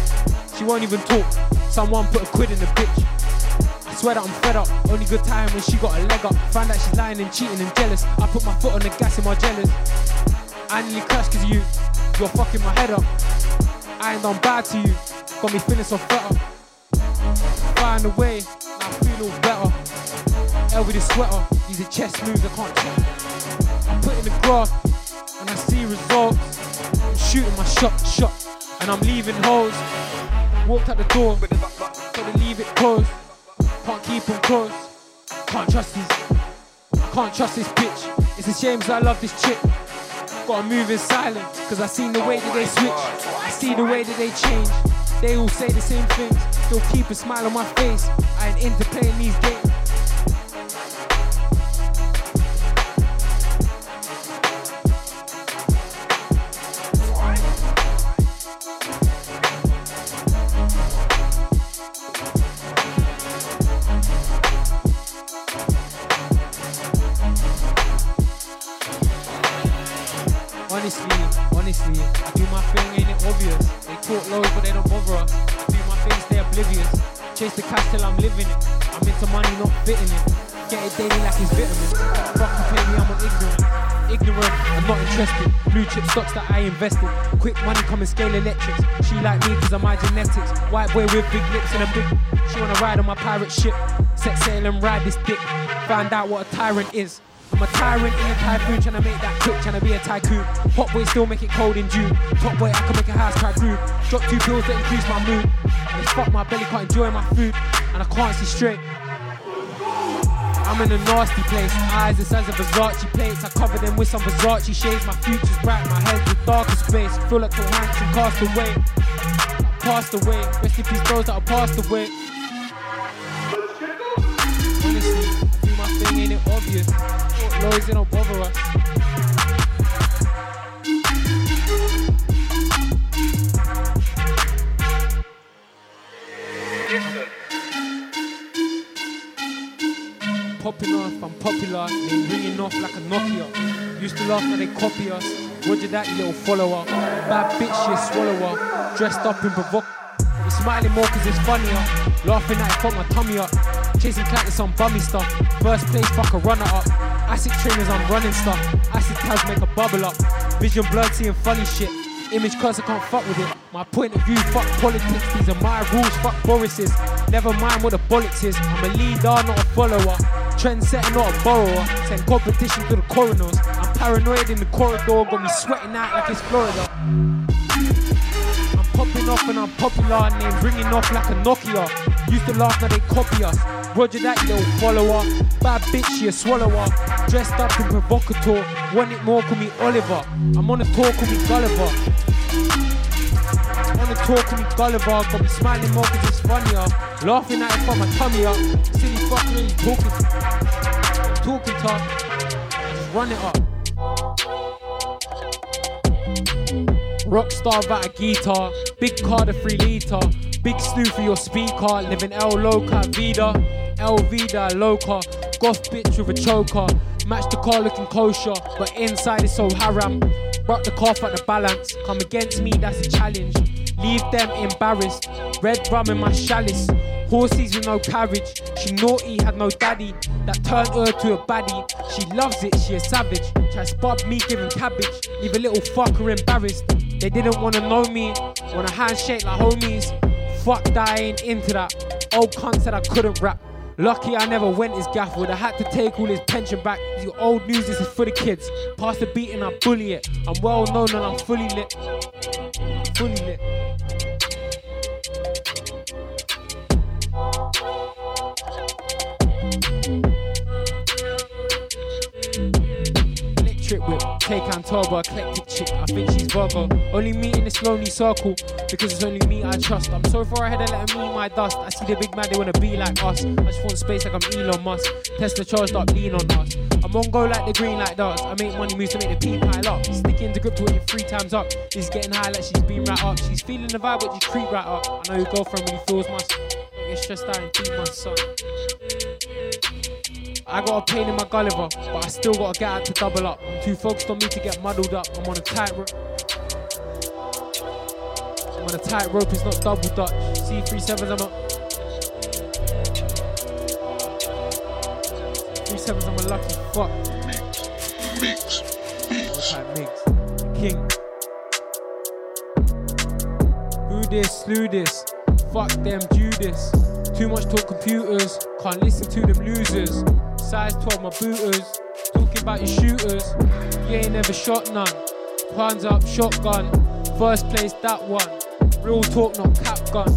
She won't even talk. Someone put a quid in the bitch. I swear that I'm fed up. Only good time when she got a leg up. Found out she's lying and cheating and jealous. I put my foot on the gas in my jealous. I nearly crashed cause you. You're fucking my head up. I ain't done bad to you. Got me feeling so fed up. Find a way. I feel all better. L with the sweater. These are chest moves I can't check. I put in the graph and I see results. I'm shooting my shot, shot. And I'm leaving holes. Walked out the door, gotta leave it closed. Can't keep them close. Can't trust these. Can't trust this bitch. It's a shame cause I love this chick. Gotta move in silence, cause I seen the way that they switch. I see the way that they change. They all say the same things. Still keep a smile on my face. I ain't into playing these games. Honestly, I do my thing, ain't it obvious? They talk low, but they don't bother us. I do my thing, stay oblivious. Chase the cash till I'm living it. I'm into money, not fitting it. Get it daily like it's vitamins. Fuck you, play me, I'm an ignorant. Ignorant, I'm not interested. Blue chip stocks that I invested. Quick money, come and scale electrics. She like me cause of my genetics. White boy with big lips and a big. She wanna ride on my pirate ship. Set sail and ride this dick. Find out what a tyrant is. I'm a tyrant in a typhoon, tryna make that quick, tryna be a tycoon. Hot boy still make it cold in June. Top boy, I can make a house cry groove. Drop two pills that increase my mood. And it's fucked, my belly can't enjoy my food. And I can't see straight. I'm in a nasty place. Eyes the size of Versace plates. I cover them with some Versace shades. My future's bright, my head's the darkest space. Feel like the hands and cast away. Passed away. Rest in peace those that are passed away. Honestly, I do my thing, ain't it obvious? Loads, they don't bother us. Popping off, I'm popular. They ringing off like a Nokia. Used to laugh that they copy us. Roger that, little follower. Bad bitch, she a swallower. Dressed up in provoc. I'm smiling more cause it's funnier. Laughing at it, fuck my tummy up. Chasing clackers on bummy stuff. First place, fuck a runner up. Acid trainers, I'm running stuff. Acid tabs make a bubble up. Vision blurred, seeing funny shit. Image cause I can't fuck with it. My point of view, fuck politics. These are my rules, fuck Boris's. Never mind what the bollocks is. I'm a leader, not a follower. Trendsetter, not a borrower. Send competition to the coroners. I'm paranoid in the corridor, got me sweating out like it's Florida. I'm popping off and I'm popular, and they're ringing off like a Nokia. Used to laugh, now they copy us. Roger that, little follower. Bad bitch, you a swallower. Dressed up in provocateur. Want it more, call me Oliver. I'm on a tour, call me Gulliver. On a tour, call me Gulliver. Got me smiling more because it's funnier. Laughing at it from my tummy up. Silly fucking really talking. Talking tough. Just run it up. Rockstar without a guitar. Big car, the three litre. Big slew for your speaker. Living El Loca Vida. El Vida Loca, goth bitch with a choker. Match the car looking kosher, but inside it's so haram. Rock the car at the balance. Come against me, that's a challenge. Leave them embarrassed. Red rum in my chalice. Horses with no carriage. She naughty, had no daddy. That turned her to a baddie. She loves it, she a savage. Try spot me giving cabbage. Leave a little fucker embarrassed. They didn't wanna know me. Wanna handshake like homies. Fuck that, I ain't into that. Old cunt said I couldn't rap. Lucky I never went his gaff, would I had to take all his pension back. The old news, this is for the kids. Pass the beat and I bully it. I'm well known and I'm fully lit. Fully lit. Electric whip, take and turbo, eclectic chick, I think she's Virgo. Only me in this lonely circle, because it's only me I trust. I'm so far ahead of letting me eat my dust. I see the big man, they wanna be like us. I just want space like I'm Elon Musk. Tesla charged up, lean on us. I'm on go like the green light does. I make money moves to make the pee pile up. Stick into grip to it three times up. She's getting high like she's been right up. She's feeling the vibe, but you creep right up. I know your girlfriend really feels my son. Don't get stressed out and beat my son. I got a pain in my Gulliver, but I still gotta get out to double up. I'm too focused on me to get muddled up. I'm on a tight rope. I'm on a tight rope, it's not double dutch. C thirty-sevens, I'm not. three sevens, I'm a lucky fuck. Mix, mix, mix. I'm a mix. King. Who this, slew this. Fuck them, do this. Too much talk computers. Can't listen to them losers. Size twelve, my booters. Talking about your shooters. You ain't never shot none. Hands up, shotgun. First place, that one. Real talk, not cap gun.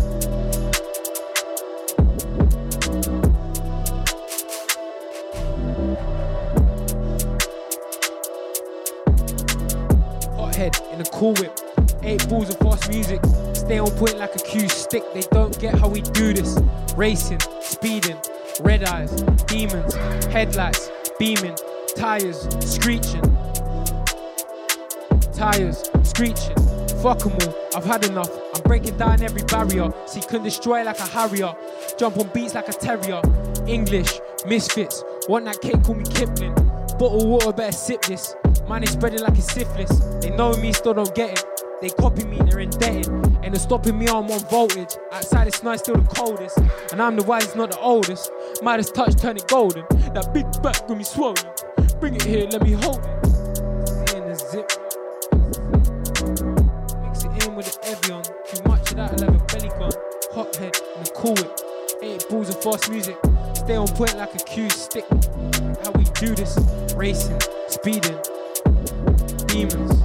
Hothead in a cool whip. Eight balls of fast music. Stay on point like a cue stick. They don't get how we do this. Racing, speeding, red eyes, demons, headlights, beaming, tires, screeching. Tires, screeching. Fuck 'em all, I've had enough. I'm breaking down every barrier. See, can destroy like a harrier. Jump on beats like a terrier. English, misfits. Want that cake, call me Kipling. Bottle water, better sip this. Mine is spreading like a syphilis. They know me, still don't get it. They copy me, they're indebted. And they're stopping me, I'm on voltage. Outside it's nice, still the coldest. And I'm the wisest, not the oldest. Midas touch, turn it golden. That big back got me swollen. Bring it here, let me hold it. Mix it in a zip. Mix it in with the Evian. Too much of that, I'll have a belly gun. Hot head and a cool whip. Eight balls of fast music. Stay on point like a cue stick. How we do this. Racing, speeding. Demons.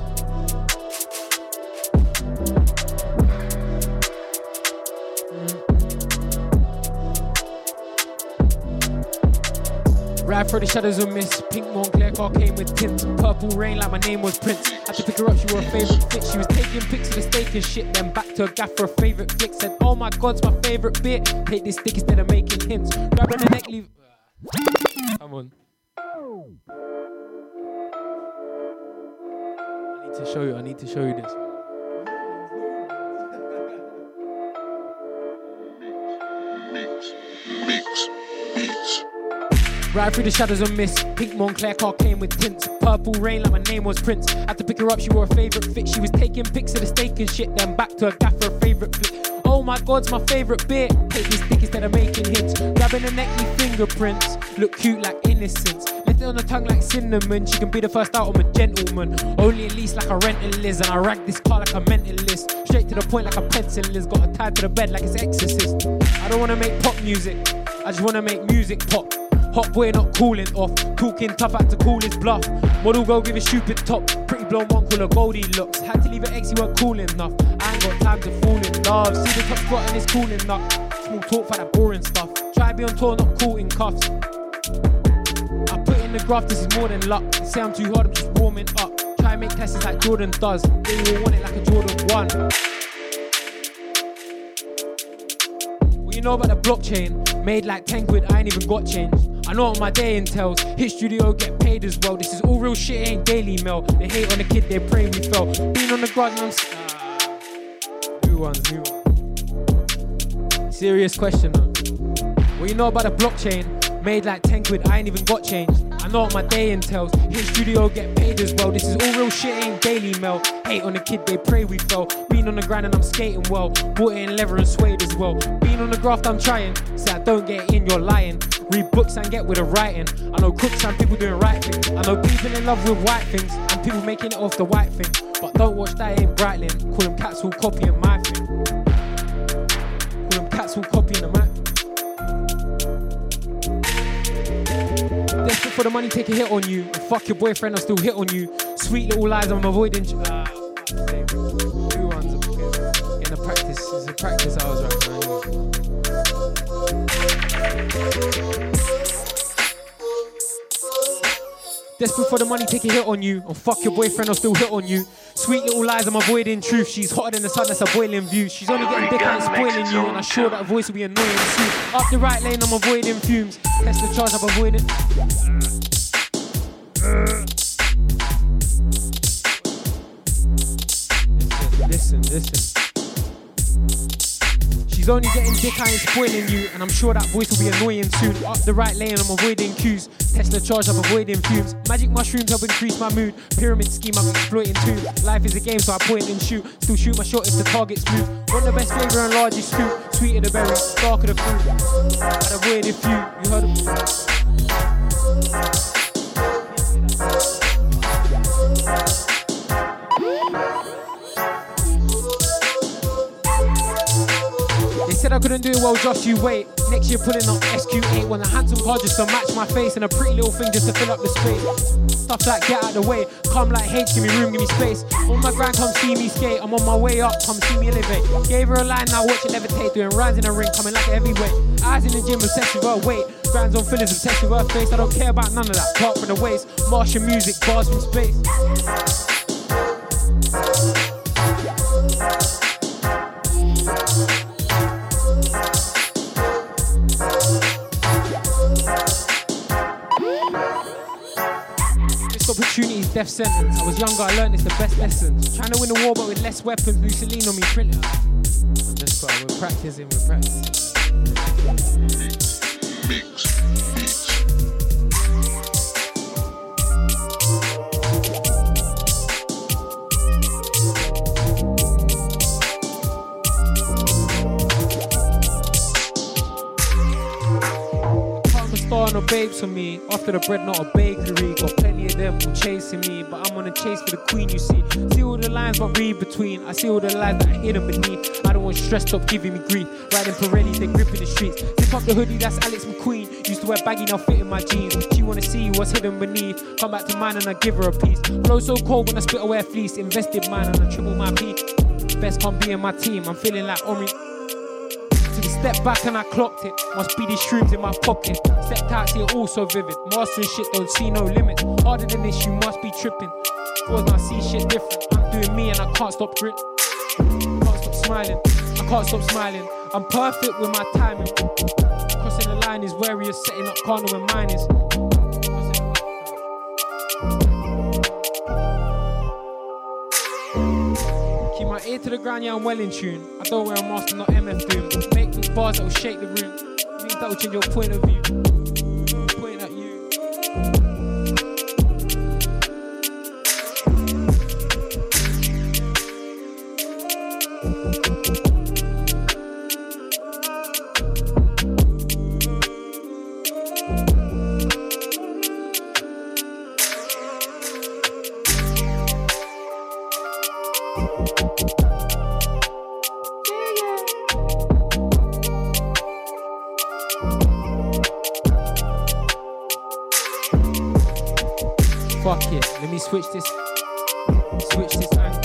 Ride through the shadows of mist. Pink Montclair car came with tints. Purple rain like my name was Prince. Had to pick her up, she wore a favourite flick. She was taking pics of the steak and shit. Then back to a gaff for a favourite flick. Said, oh my god's my favourite bit. Take this stick instead of making hints. Grab on the neck, leave. Come on. I need to show you, I need to show you this. Mix, mix, mix. Ride through the shadows and miss. Pink Montclair car came with tints. Purple rain like my name was Prince. Had to pick her up, she wore a favourite fit. She was taking pics of the steak and shit, then back to a gaff for a favourite flick. Oh my God's my favourite beer. Take this dick instead of making hits. Grabbing her neck, leave fingerprints. Look cute like innocence. Lift it on her tongue like cinnamon. She can be the first out, I'm a gentleman. Only at least like a rentalist. And I rag this car like a mentalist. Straight to the point like a pencilist. Got her tied to the bed like it's Exorcist. I don't wanna make pop music. I just wanna make music pop. Hot boy not cooling off. Talking tough, had to call his bluff. Model girl give a stupid top. Pretty blonde one call her Goldilocks. Had to leave her ex, he weren't cool enough. I ain't got time to fall in love. See the top spot and it's cool enough. Small talk for that boring stuff. Try be on tour, not caught in cuffs. I put in the graft, this is more than luck. Say I'm too hard, I'm just warming up. Try and make classes like Jordan does. They will want it like a Jordan one. What you know about the blockchain? Made like ten quid, I ain't even got change. I know what my day entails. Hit studio, get paid as well. This is all real shit, ain't Daily Mail. They hate on the kid, they pray we fell. Being on the ground, I'm s- nah. New ones, new ones. Serious question though. What you know about the blockchain? Made like ten quid, I ain't even got change. I know what my day entails. Hit studio, get paid as well. This is all real shit, ain't Daily Mail. Hate on the kid, they pray we fell. Being on the grind and I'm skating well. Bought it in leather and suede as well. Being on the graft, I'm trying. Say I don't get it in, you're lying. Read books and get with the writing. I know crooks and people doing right things. I know people in love with white things and people making it off the white thing. But don't watch that, ain't Brightling. Call them cats who copying my thing. Call them cats who copying my thing. Desperate for the money, take a hit on you. And fuck your boyfriend, I still hit on you. Sweet little lies, I'm avoiding. Ch- uh, Two ones in the practice. It's a practice I was rapping. Right. Desperate for the money, take a hit on you. And fuck your boyfriend, I'll still hit on you. Sweet little lies, I'm avoiding truth. She's hotter than the sun, that's a boiling view. She's only getting dick out and spoiling you. And I'm sure that voice will be annoying soon. Up the right lane, I'm avoiding fumes. Test the charge, I'm avoiding. Listen, listen, listen. She's only getting dick, I ain't spoiling you. And I'm sure that voice will be annoying soon. Up the right lane, I'm avoiding cues. Tesla charge, I'm avoiding fumes. Magic mushrooms help increase my mood. Pyramid scheme, I'm exploiting too. Life is a game, so I point and shoot. Still shoot my shot if the target's smooth. Want the best flavour and largest scoop. Sweeter the berry, darker the fruit. I'd avoid a few. You heard of. They said I couldn't do it well, just you wait. Next year pulling up S Q eight. Want a handsome car just to match my face. And a pretty little thing just to fill up the space. Stuff like get out the way. Come like hate, give me room, give me space. On my grind, come see me skate. I'm on my way up, come see me elevate. Gave her a line, now watch it levitate. Doing rounds in the ring, coming like a heavyweight. Eyes in the gym, obsessed with her weight. Grinds on fillers, obsessed with her face. I don't care about none of that, apart from the waist. Martian music, bars from space. Opportunities, death sentence. I was younger, I learned it's the best lessons. Trying to win the war, but with less weapons. Mussolini on me, printer. That's why we're practicing, we're practicing. Mix, mix. Can't the star no babes for me. After the bread, not a bakery. Got plenty of them all chasing me, but I'm on a chase for the queen, you see. See all the lines, but read between. I see all the lies that I hidden beneath. I don't want stress, stop giving me grief. Riding Pirelli, they gripping the streets. Tip up the hoodie, that's Alex McQueen. Used to wear baggy, now fit in my jeans. She wanna see what's hidden beneath. Come back to mine and I give her a piece. Blow so cold when I spit away a fleece. Invested mine and I triple my peak. Best can't be in my team, I'm feeling like Omri. Step back and I clocked it. Must be these shrooms in my pocket. Stepped out, see it all so vivid. Mastering shit, don't see no limits. Harder than this, you must be tripping. Boys, I see shit different. I'm doing me and I can't stop grit. Can't stop smiling. I can't stop smiling. I'm perfect with my timing. Crossing the line is wary, you're setting up carnal and mine is. Keep my ear to the ground, yeah, I'm well in tune. I don't wear a mask, I'm not M F Doom. Make those bars that'll shake the room. Things that'll change your point of view. Point at you. Fuck it. Let me switch this. Switch this angle.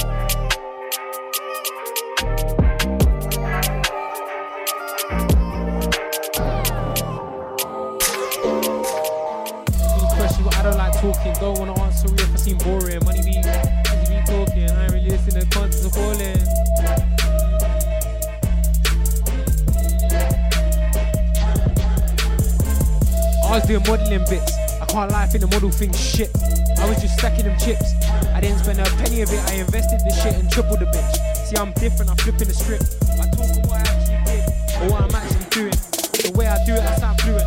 Any question, but I don't like talking. Don't wanna answer it if I seem boring. Money be, money be talking. I ain't really listening to concerts of falling. I was doing modelling bits, I can't lie, I think the model thing's shit. I was just stacking them chips, I didn't spend a penny of it, I invested this shit and tripled the bitch. See, I'm different, I'm flipping the script. I talk on what I actually did, or what I'm actually doing. The way I do it, I sound fluent.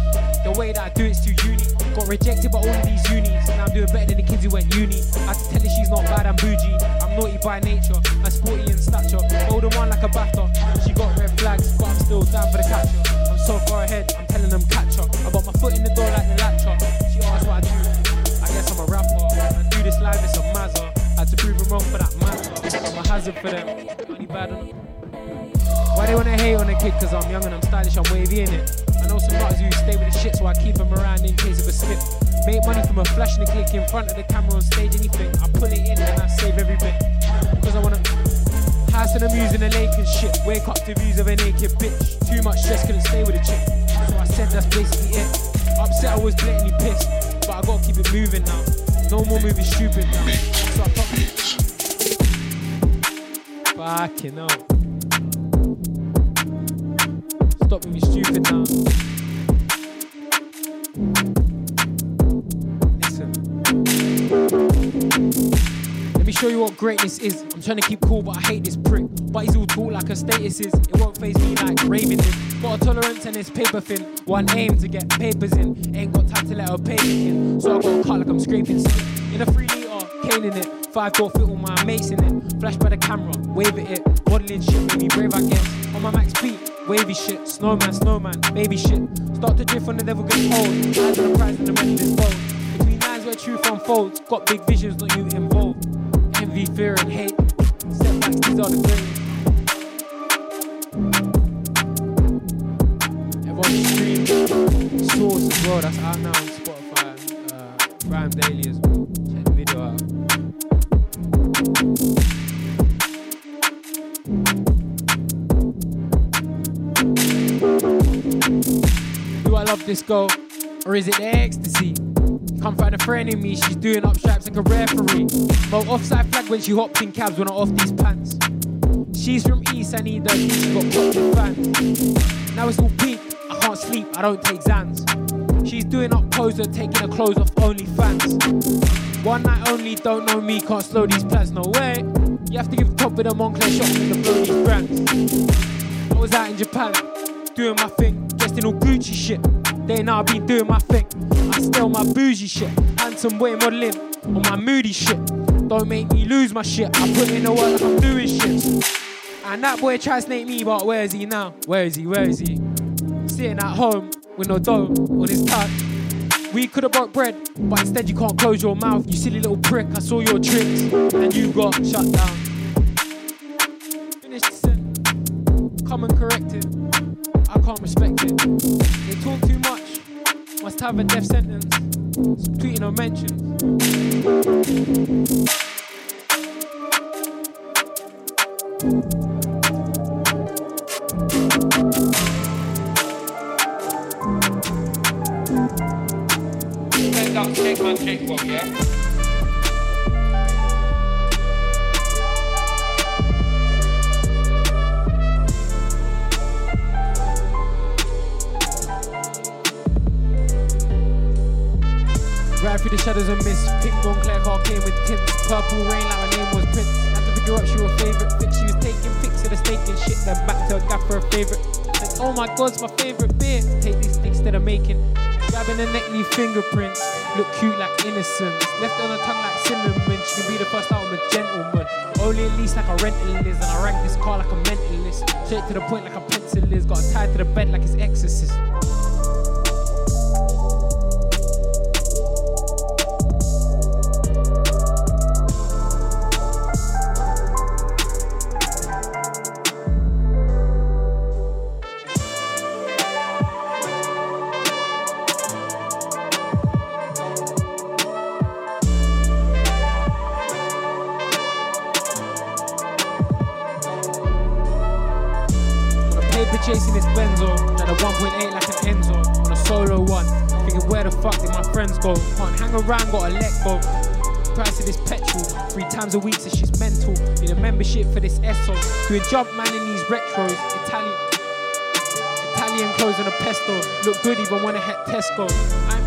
The way that I do it's too unique. Got rejected by all of these unis, and I'm doing better than the kids who went uni. I have to tell her she's not bad, I'm bougie. I'm naughty by nature, I'm sporty in stature. Hold on like a batter, she got red flags, but I'm still down for the capture. So far ahead, I'm telling them catch up. I got my foot in the door like the latcher. She asked what I do, I guess I'm a rapper. I do this live, it's a mazza. I had to prove them wrong for that matter. I'm a hazard for them, only bad on them. Why they wanna hate on a kid? Cause I'm young and I'm stylish, I'm wavy innit. I know some nutters who stay with the shit, so I keep them around in case of a slip. Make money from a flash and a click in front of the camera on stage, anything. I pull it in and I save every bit. Cause I wanna... House and I'm using a lake and shit. Wake up to views of a naked bitch. Too much stress, couldn't stay with a chick. So I said that's basically it. Upset I was blatantly pissed, but I gotta keep it moving now. No more moving stupid now. So I fuck. Fucking hell. Stop moving stupid now. Listen. Let me show you what greatness is. I'm trying to keep cool, but I hate this prick. But he's all tall like a status is. It won't phase me like Raven is. Got a tolerance and it's paper thin. One aim to get papers in. Ain't got time to let her pay me in. So I got cut like I'm scraping skin. In a three litre, cane in it. Five door fit all my mates in it. Flash by the camera, wave at it. Modeling shit with me brave I guess. On my max beat, wavy shit. Snowman, snowman, baby shit. Start to drift on the devil gets hold. Eyes on the prize and the rest is bold. Between eyes where truth unfolds. Got big visions, not you involved. Envy, fear and hate. Setbacks, these are the greatest. Everyone's streaming. Source as well, that's out now on Spotify. Uh, Prime Daily as well. Check the video out. Do I love this girl? Or is it the ecstasy? Come find a friend in me, she's doing up straps like a referee. No offside flag when she hopped in cabs when I off these pants. She's from East, I need her, she got popped in fans. Now it's all peak, I can't sleep, I don't take Xans. She's doing up poser, taking her clothes off OnlyFans. One night only, don't know me, can't slow these plans, no way. You have to give top with a Montclair shot to blow these brands. I was out in Japan, doing my thing, dressed in all Gucci shit. Then I've been doing my thing. I still my bougie shit. Handsome way modeling on my moody shit. Don't make me lose my shit. I put in the work like I'm doing shit. And that boy tries to snake me, but where is he now? Where is he? Where is he? Sitting at home with no dough on his tongue. We could have bought bread, but instead you can't close your mouth. You silly little prick. I saw your tricks and you got shut down. Finish the sentence. Come and correct it. I can't respect it. They talk too much. Must have a death sentence. It's tweeting or mentions. Stand up, shake man, shake walk, yeah? Through the shadows of mist, pink Montclair car came with tints. Purple rain like my name was Prince. Had to figure out she was a favourite fix. She was taking pics of the steak and shit. Then back to her gaff for a favourite. Said, oh my god, it's my favourite beer. Take these sticks that I'm making. Grabbing the neck, leave fingerprints. Look cute like innocence. Left on her tongue like cinnamon. She could be the first out, I'm a gentleman. Only at least like a rentalist. And I rank this car like a mentalist. Straight to the point like a pencil is. Got her tied to the bed like his exorcist. Benzo. Drive a one point eight like an Enzo on a solo one. Thinking where the fuck did my friends go? Can't hang around, gotta let go. Price of this petrol, three times a week, so she's mental. Need a membership for this Esso. Do a jump man in these retros. Italian, Italian clothes and a pesto. Look good even when I hit Tesco.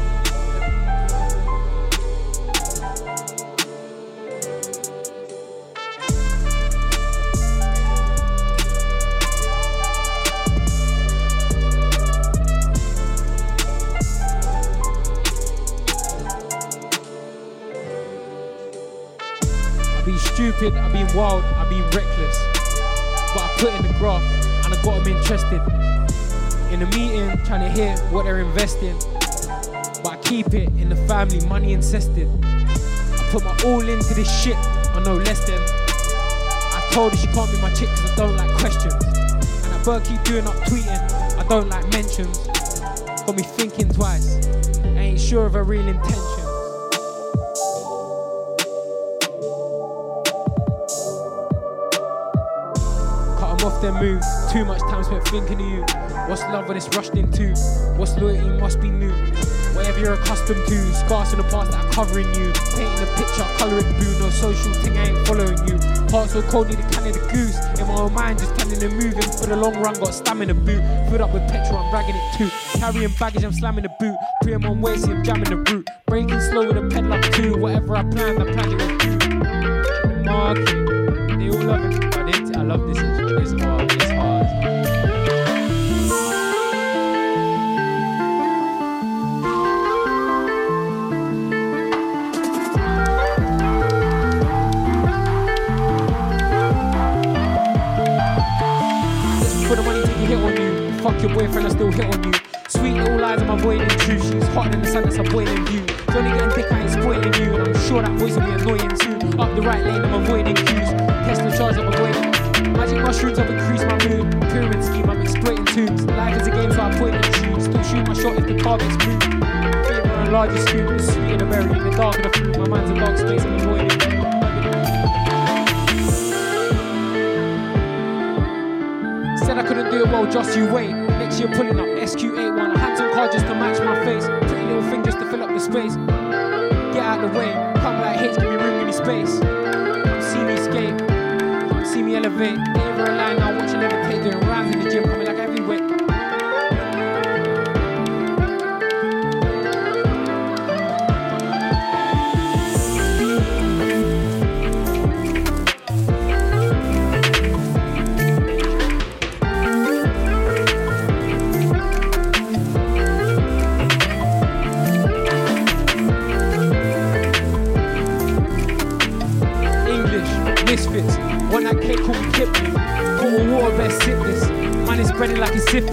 I'm stupid, I've been wild, I've been reckless, but I put in the graph and I got them interested. In the meeting, trying to hear what they're investing, but I keep it in the family, money incested. I put my all into this shit, I know less than. I told her she can't be my chick because I don't like questions, and I better keep doing up tweeting, I don't like mentions. Got me thinking twice, I ain't sure of her real intention. Off their move, too much time spent thinking of you. What's love when it's rushed into? What's loyalty must be new. Whatever you're accustomed to, scars in the past that are covering you. Painting a picture, colouring blue, no social thing, I ain't following you. Heart so cold, need a can of the goose. In my own mind, just planning and moving. For the long run, got stamina boot. Filled up with petrol, I'm ragging it too. Carrying baggage, I'm slamming the boot. Pre him on waist, I'm jamming the route. Breaking slow with a pedal up too. Whatever I planned, I planned it too. The market, they all love it. I, didn't, I love this. It's hard, it's hard. Just for the money, take a hit on you. Fuck your boyfriend, I still hit on you. Sweet little lies, I'm avoiding truth. She's hotter than the sun, that's avoiding you. Johnny getting dick, I ain't spoiling you. And I'm sure that voice will be annoying too. Up the right lane, I'm avoiding cues. Tesla charge, I'm avoiding. Magic mushrooms, I've increased my mood. Pyramid scheme, I'm exploiting tubes. Life is a game, so I point and shoot. Still shoot my shot if the target's blue. Favour on a larger scoop, it's sweet and a berry. In the dark of the fruit, my mind's a dark space, I'm avoiding it. Said I couldn't do it well, just you wait. Next year pulling up S Q eighty-one. I had some car just to match my face. Pretty little thing just to fill up the space. Get out of the way, come like hits, give me room, give me space. Don't see me escape. See me elevate, never a line, I watch you levitate, doing rounds in the gym, coming like everywhere.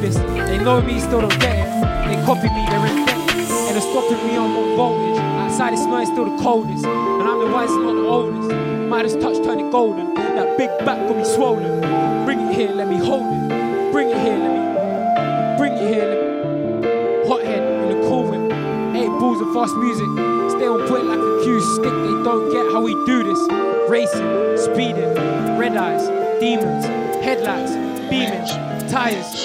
They know me, still don't get it. They copy me, they're in debt. And they're stopping me on low voltage. Outside it's snowing, still the coldest. And I'm the wisest, not the oldest. Midas touch, turn it golden. That big back got me swollen. Bring it here, let me hold it. Bring it here, let me. Bring it here, let me. Hot head in the cool whip. Eight balls of fast music. Stay on point like a Q stick. They don't get how we do this. Racing, speeding, red eyes, demons, headlights, beaming, tires.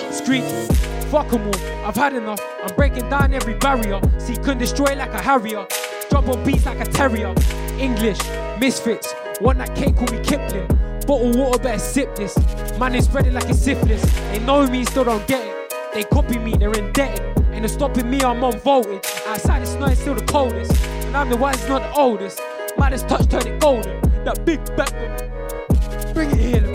Fuck 'em all, I've had enough. I'm breaking down every barrier. See, couldn't destroy like a harrier. Drop on beats like a terrier. English, misfits. Want that cake, call me Kipling. Bottle water, better sip this. Man, they spread it like a syphilis. They know me, still don't get it. They copy me, they're indebted. And they're stopping me, I'm on voltage. Outside the snow, it's still the coldest. And I'm the wisest, not the oldest. Midas touch, turn it golden. That big back, bring it here.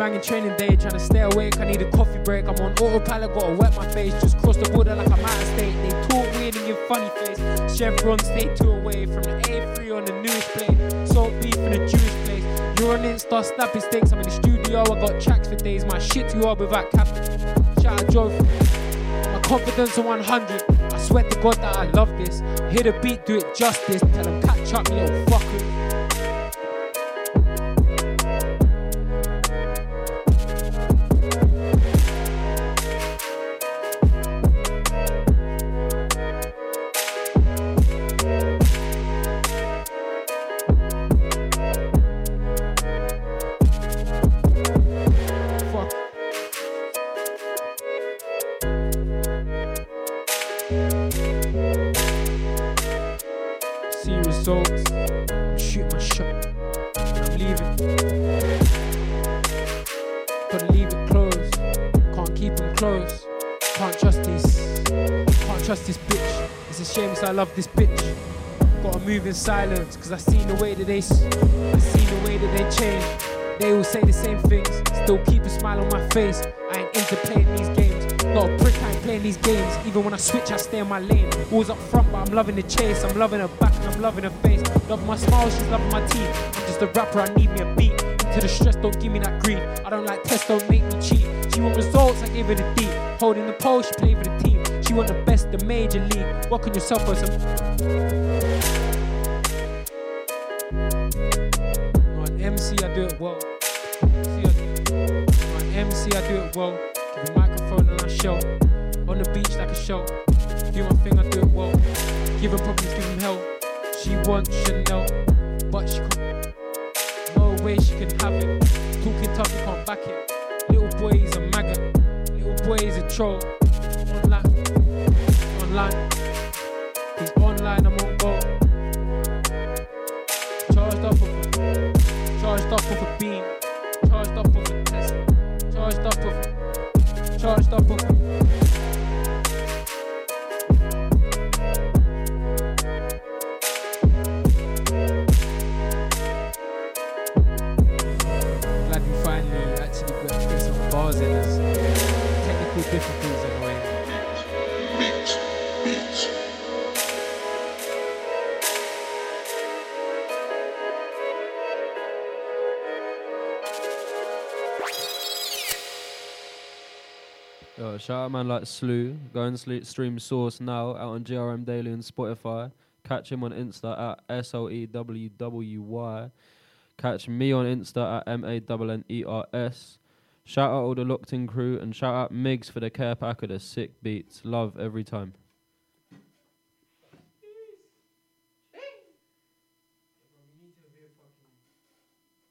Banging training day, trying to stay awake. I need a coffee break. I'm on autopilot, gotta wet my face. Just cross the border like I'm out of state. They talk weird and give funny face. Chevron, stay two away from the A three on the newest plate. Salt beef in the Jewish place. You're on Insta, snapping steaks. I'm in the studio, I got tracks for days. My shit too hard without capital. Shout out Joe. My confidence on one hundred. I swear to God that I love this. Hear the beat, do it justice. Tell them catch up, little fucker. Gotta leave it closed, can't keep them close. Can't trust this, can't trust this bitch. It's a shame because I love this bitch. Gotta move in silence, cause I seen the way that they, I seen the way that they change. They all say the same things, still keep a smile on my face. I ain't into playing these games, not a prick, I ain't playing these games. Even when I switch, I stay in my lane. Always up front, but I'm loving the chase. I'm loving her back and I'm loving her face. Love my smile, she's loving my teeth. I'm just a rapper, I need me a beat. To the stress, don't give me that greed. I don't like tests, don't make me cheat. She want results, I gave her the D. Holding the pole, she played for the team. She want the best, the major league. Work on yourself for some. Not an M C, I do it well. Not an M C, I do it well. Give a microphone and I show. On the beach like a show. Do my thing, I do it well. Give her problems, give them hell. She wants Chanel, but she can't. No way she can have it. Talking tough, you can't back it. Little boy is a maggot. Boy is a troll. Online, online. He's online, I'm on go. Charged up with a, charged up with a beam, charged up with a test, charged up with, charged up with. Shout out man like Slew. Go and stream Source now out on G R M Daily and Spotify. Catch him on Insta at S L E W W Y. Catch me on Insta at M A N N E R S. Shout out all the locked in crew and shout out Migs for the care pack of the sick beats. Love every time.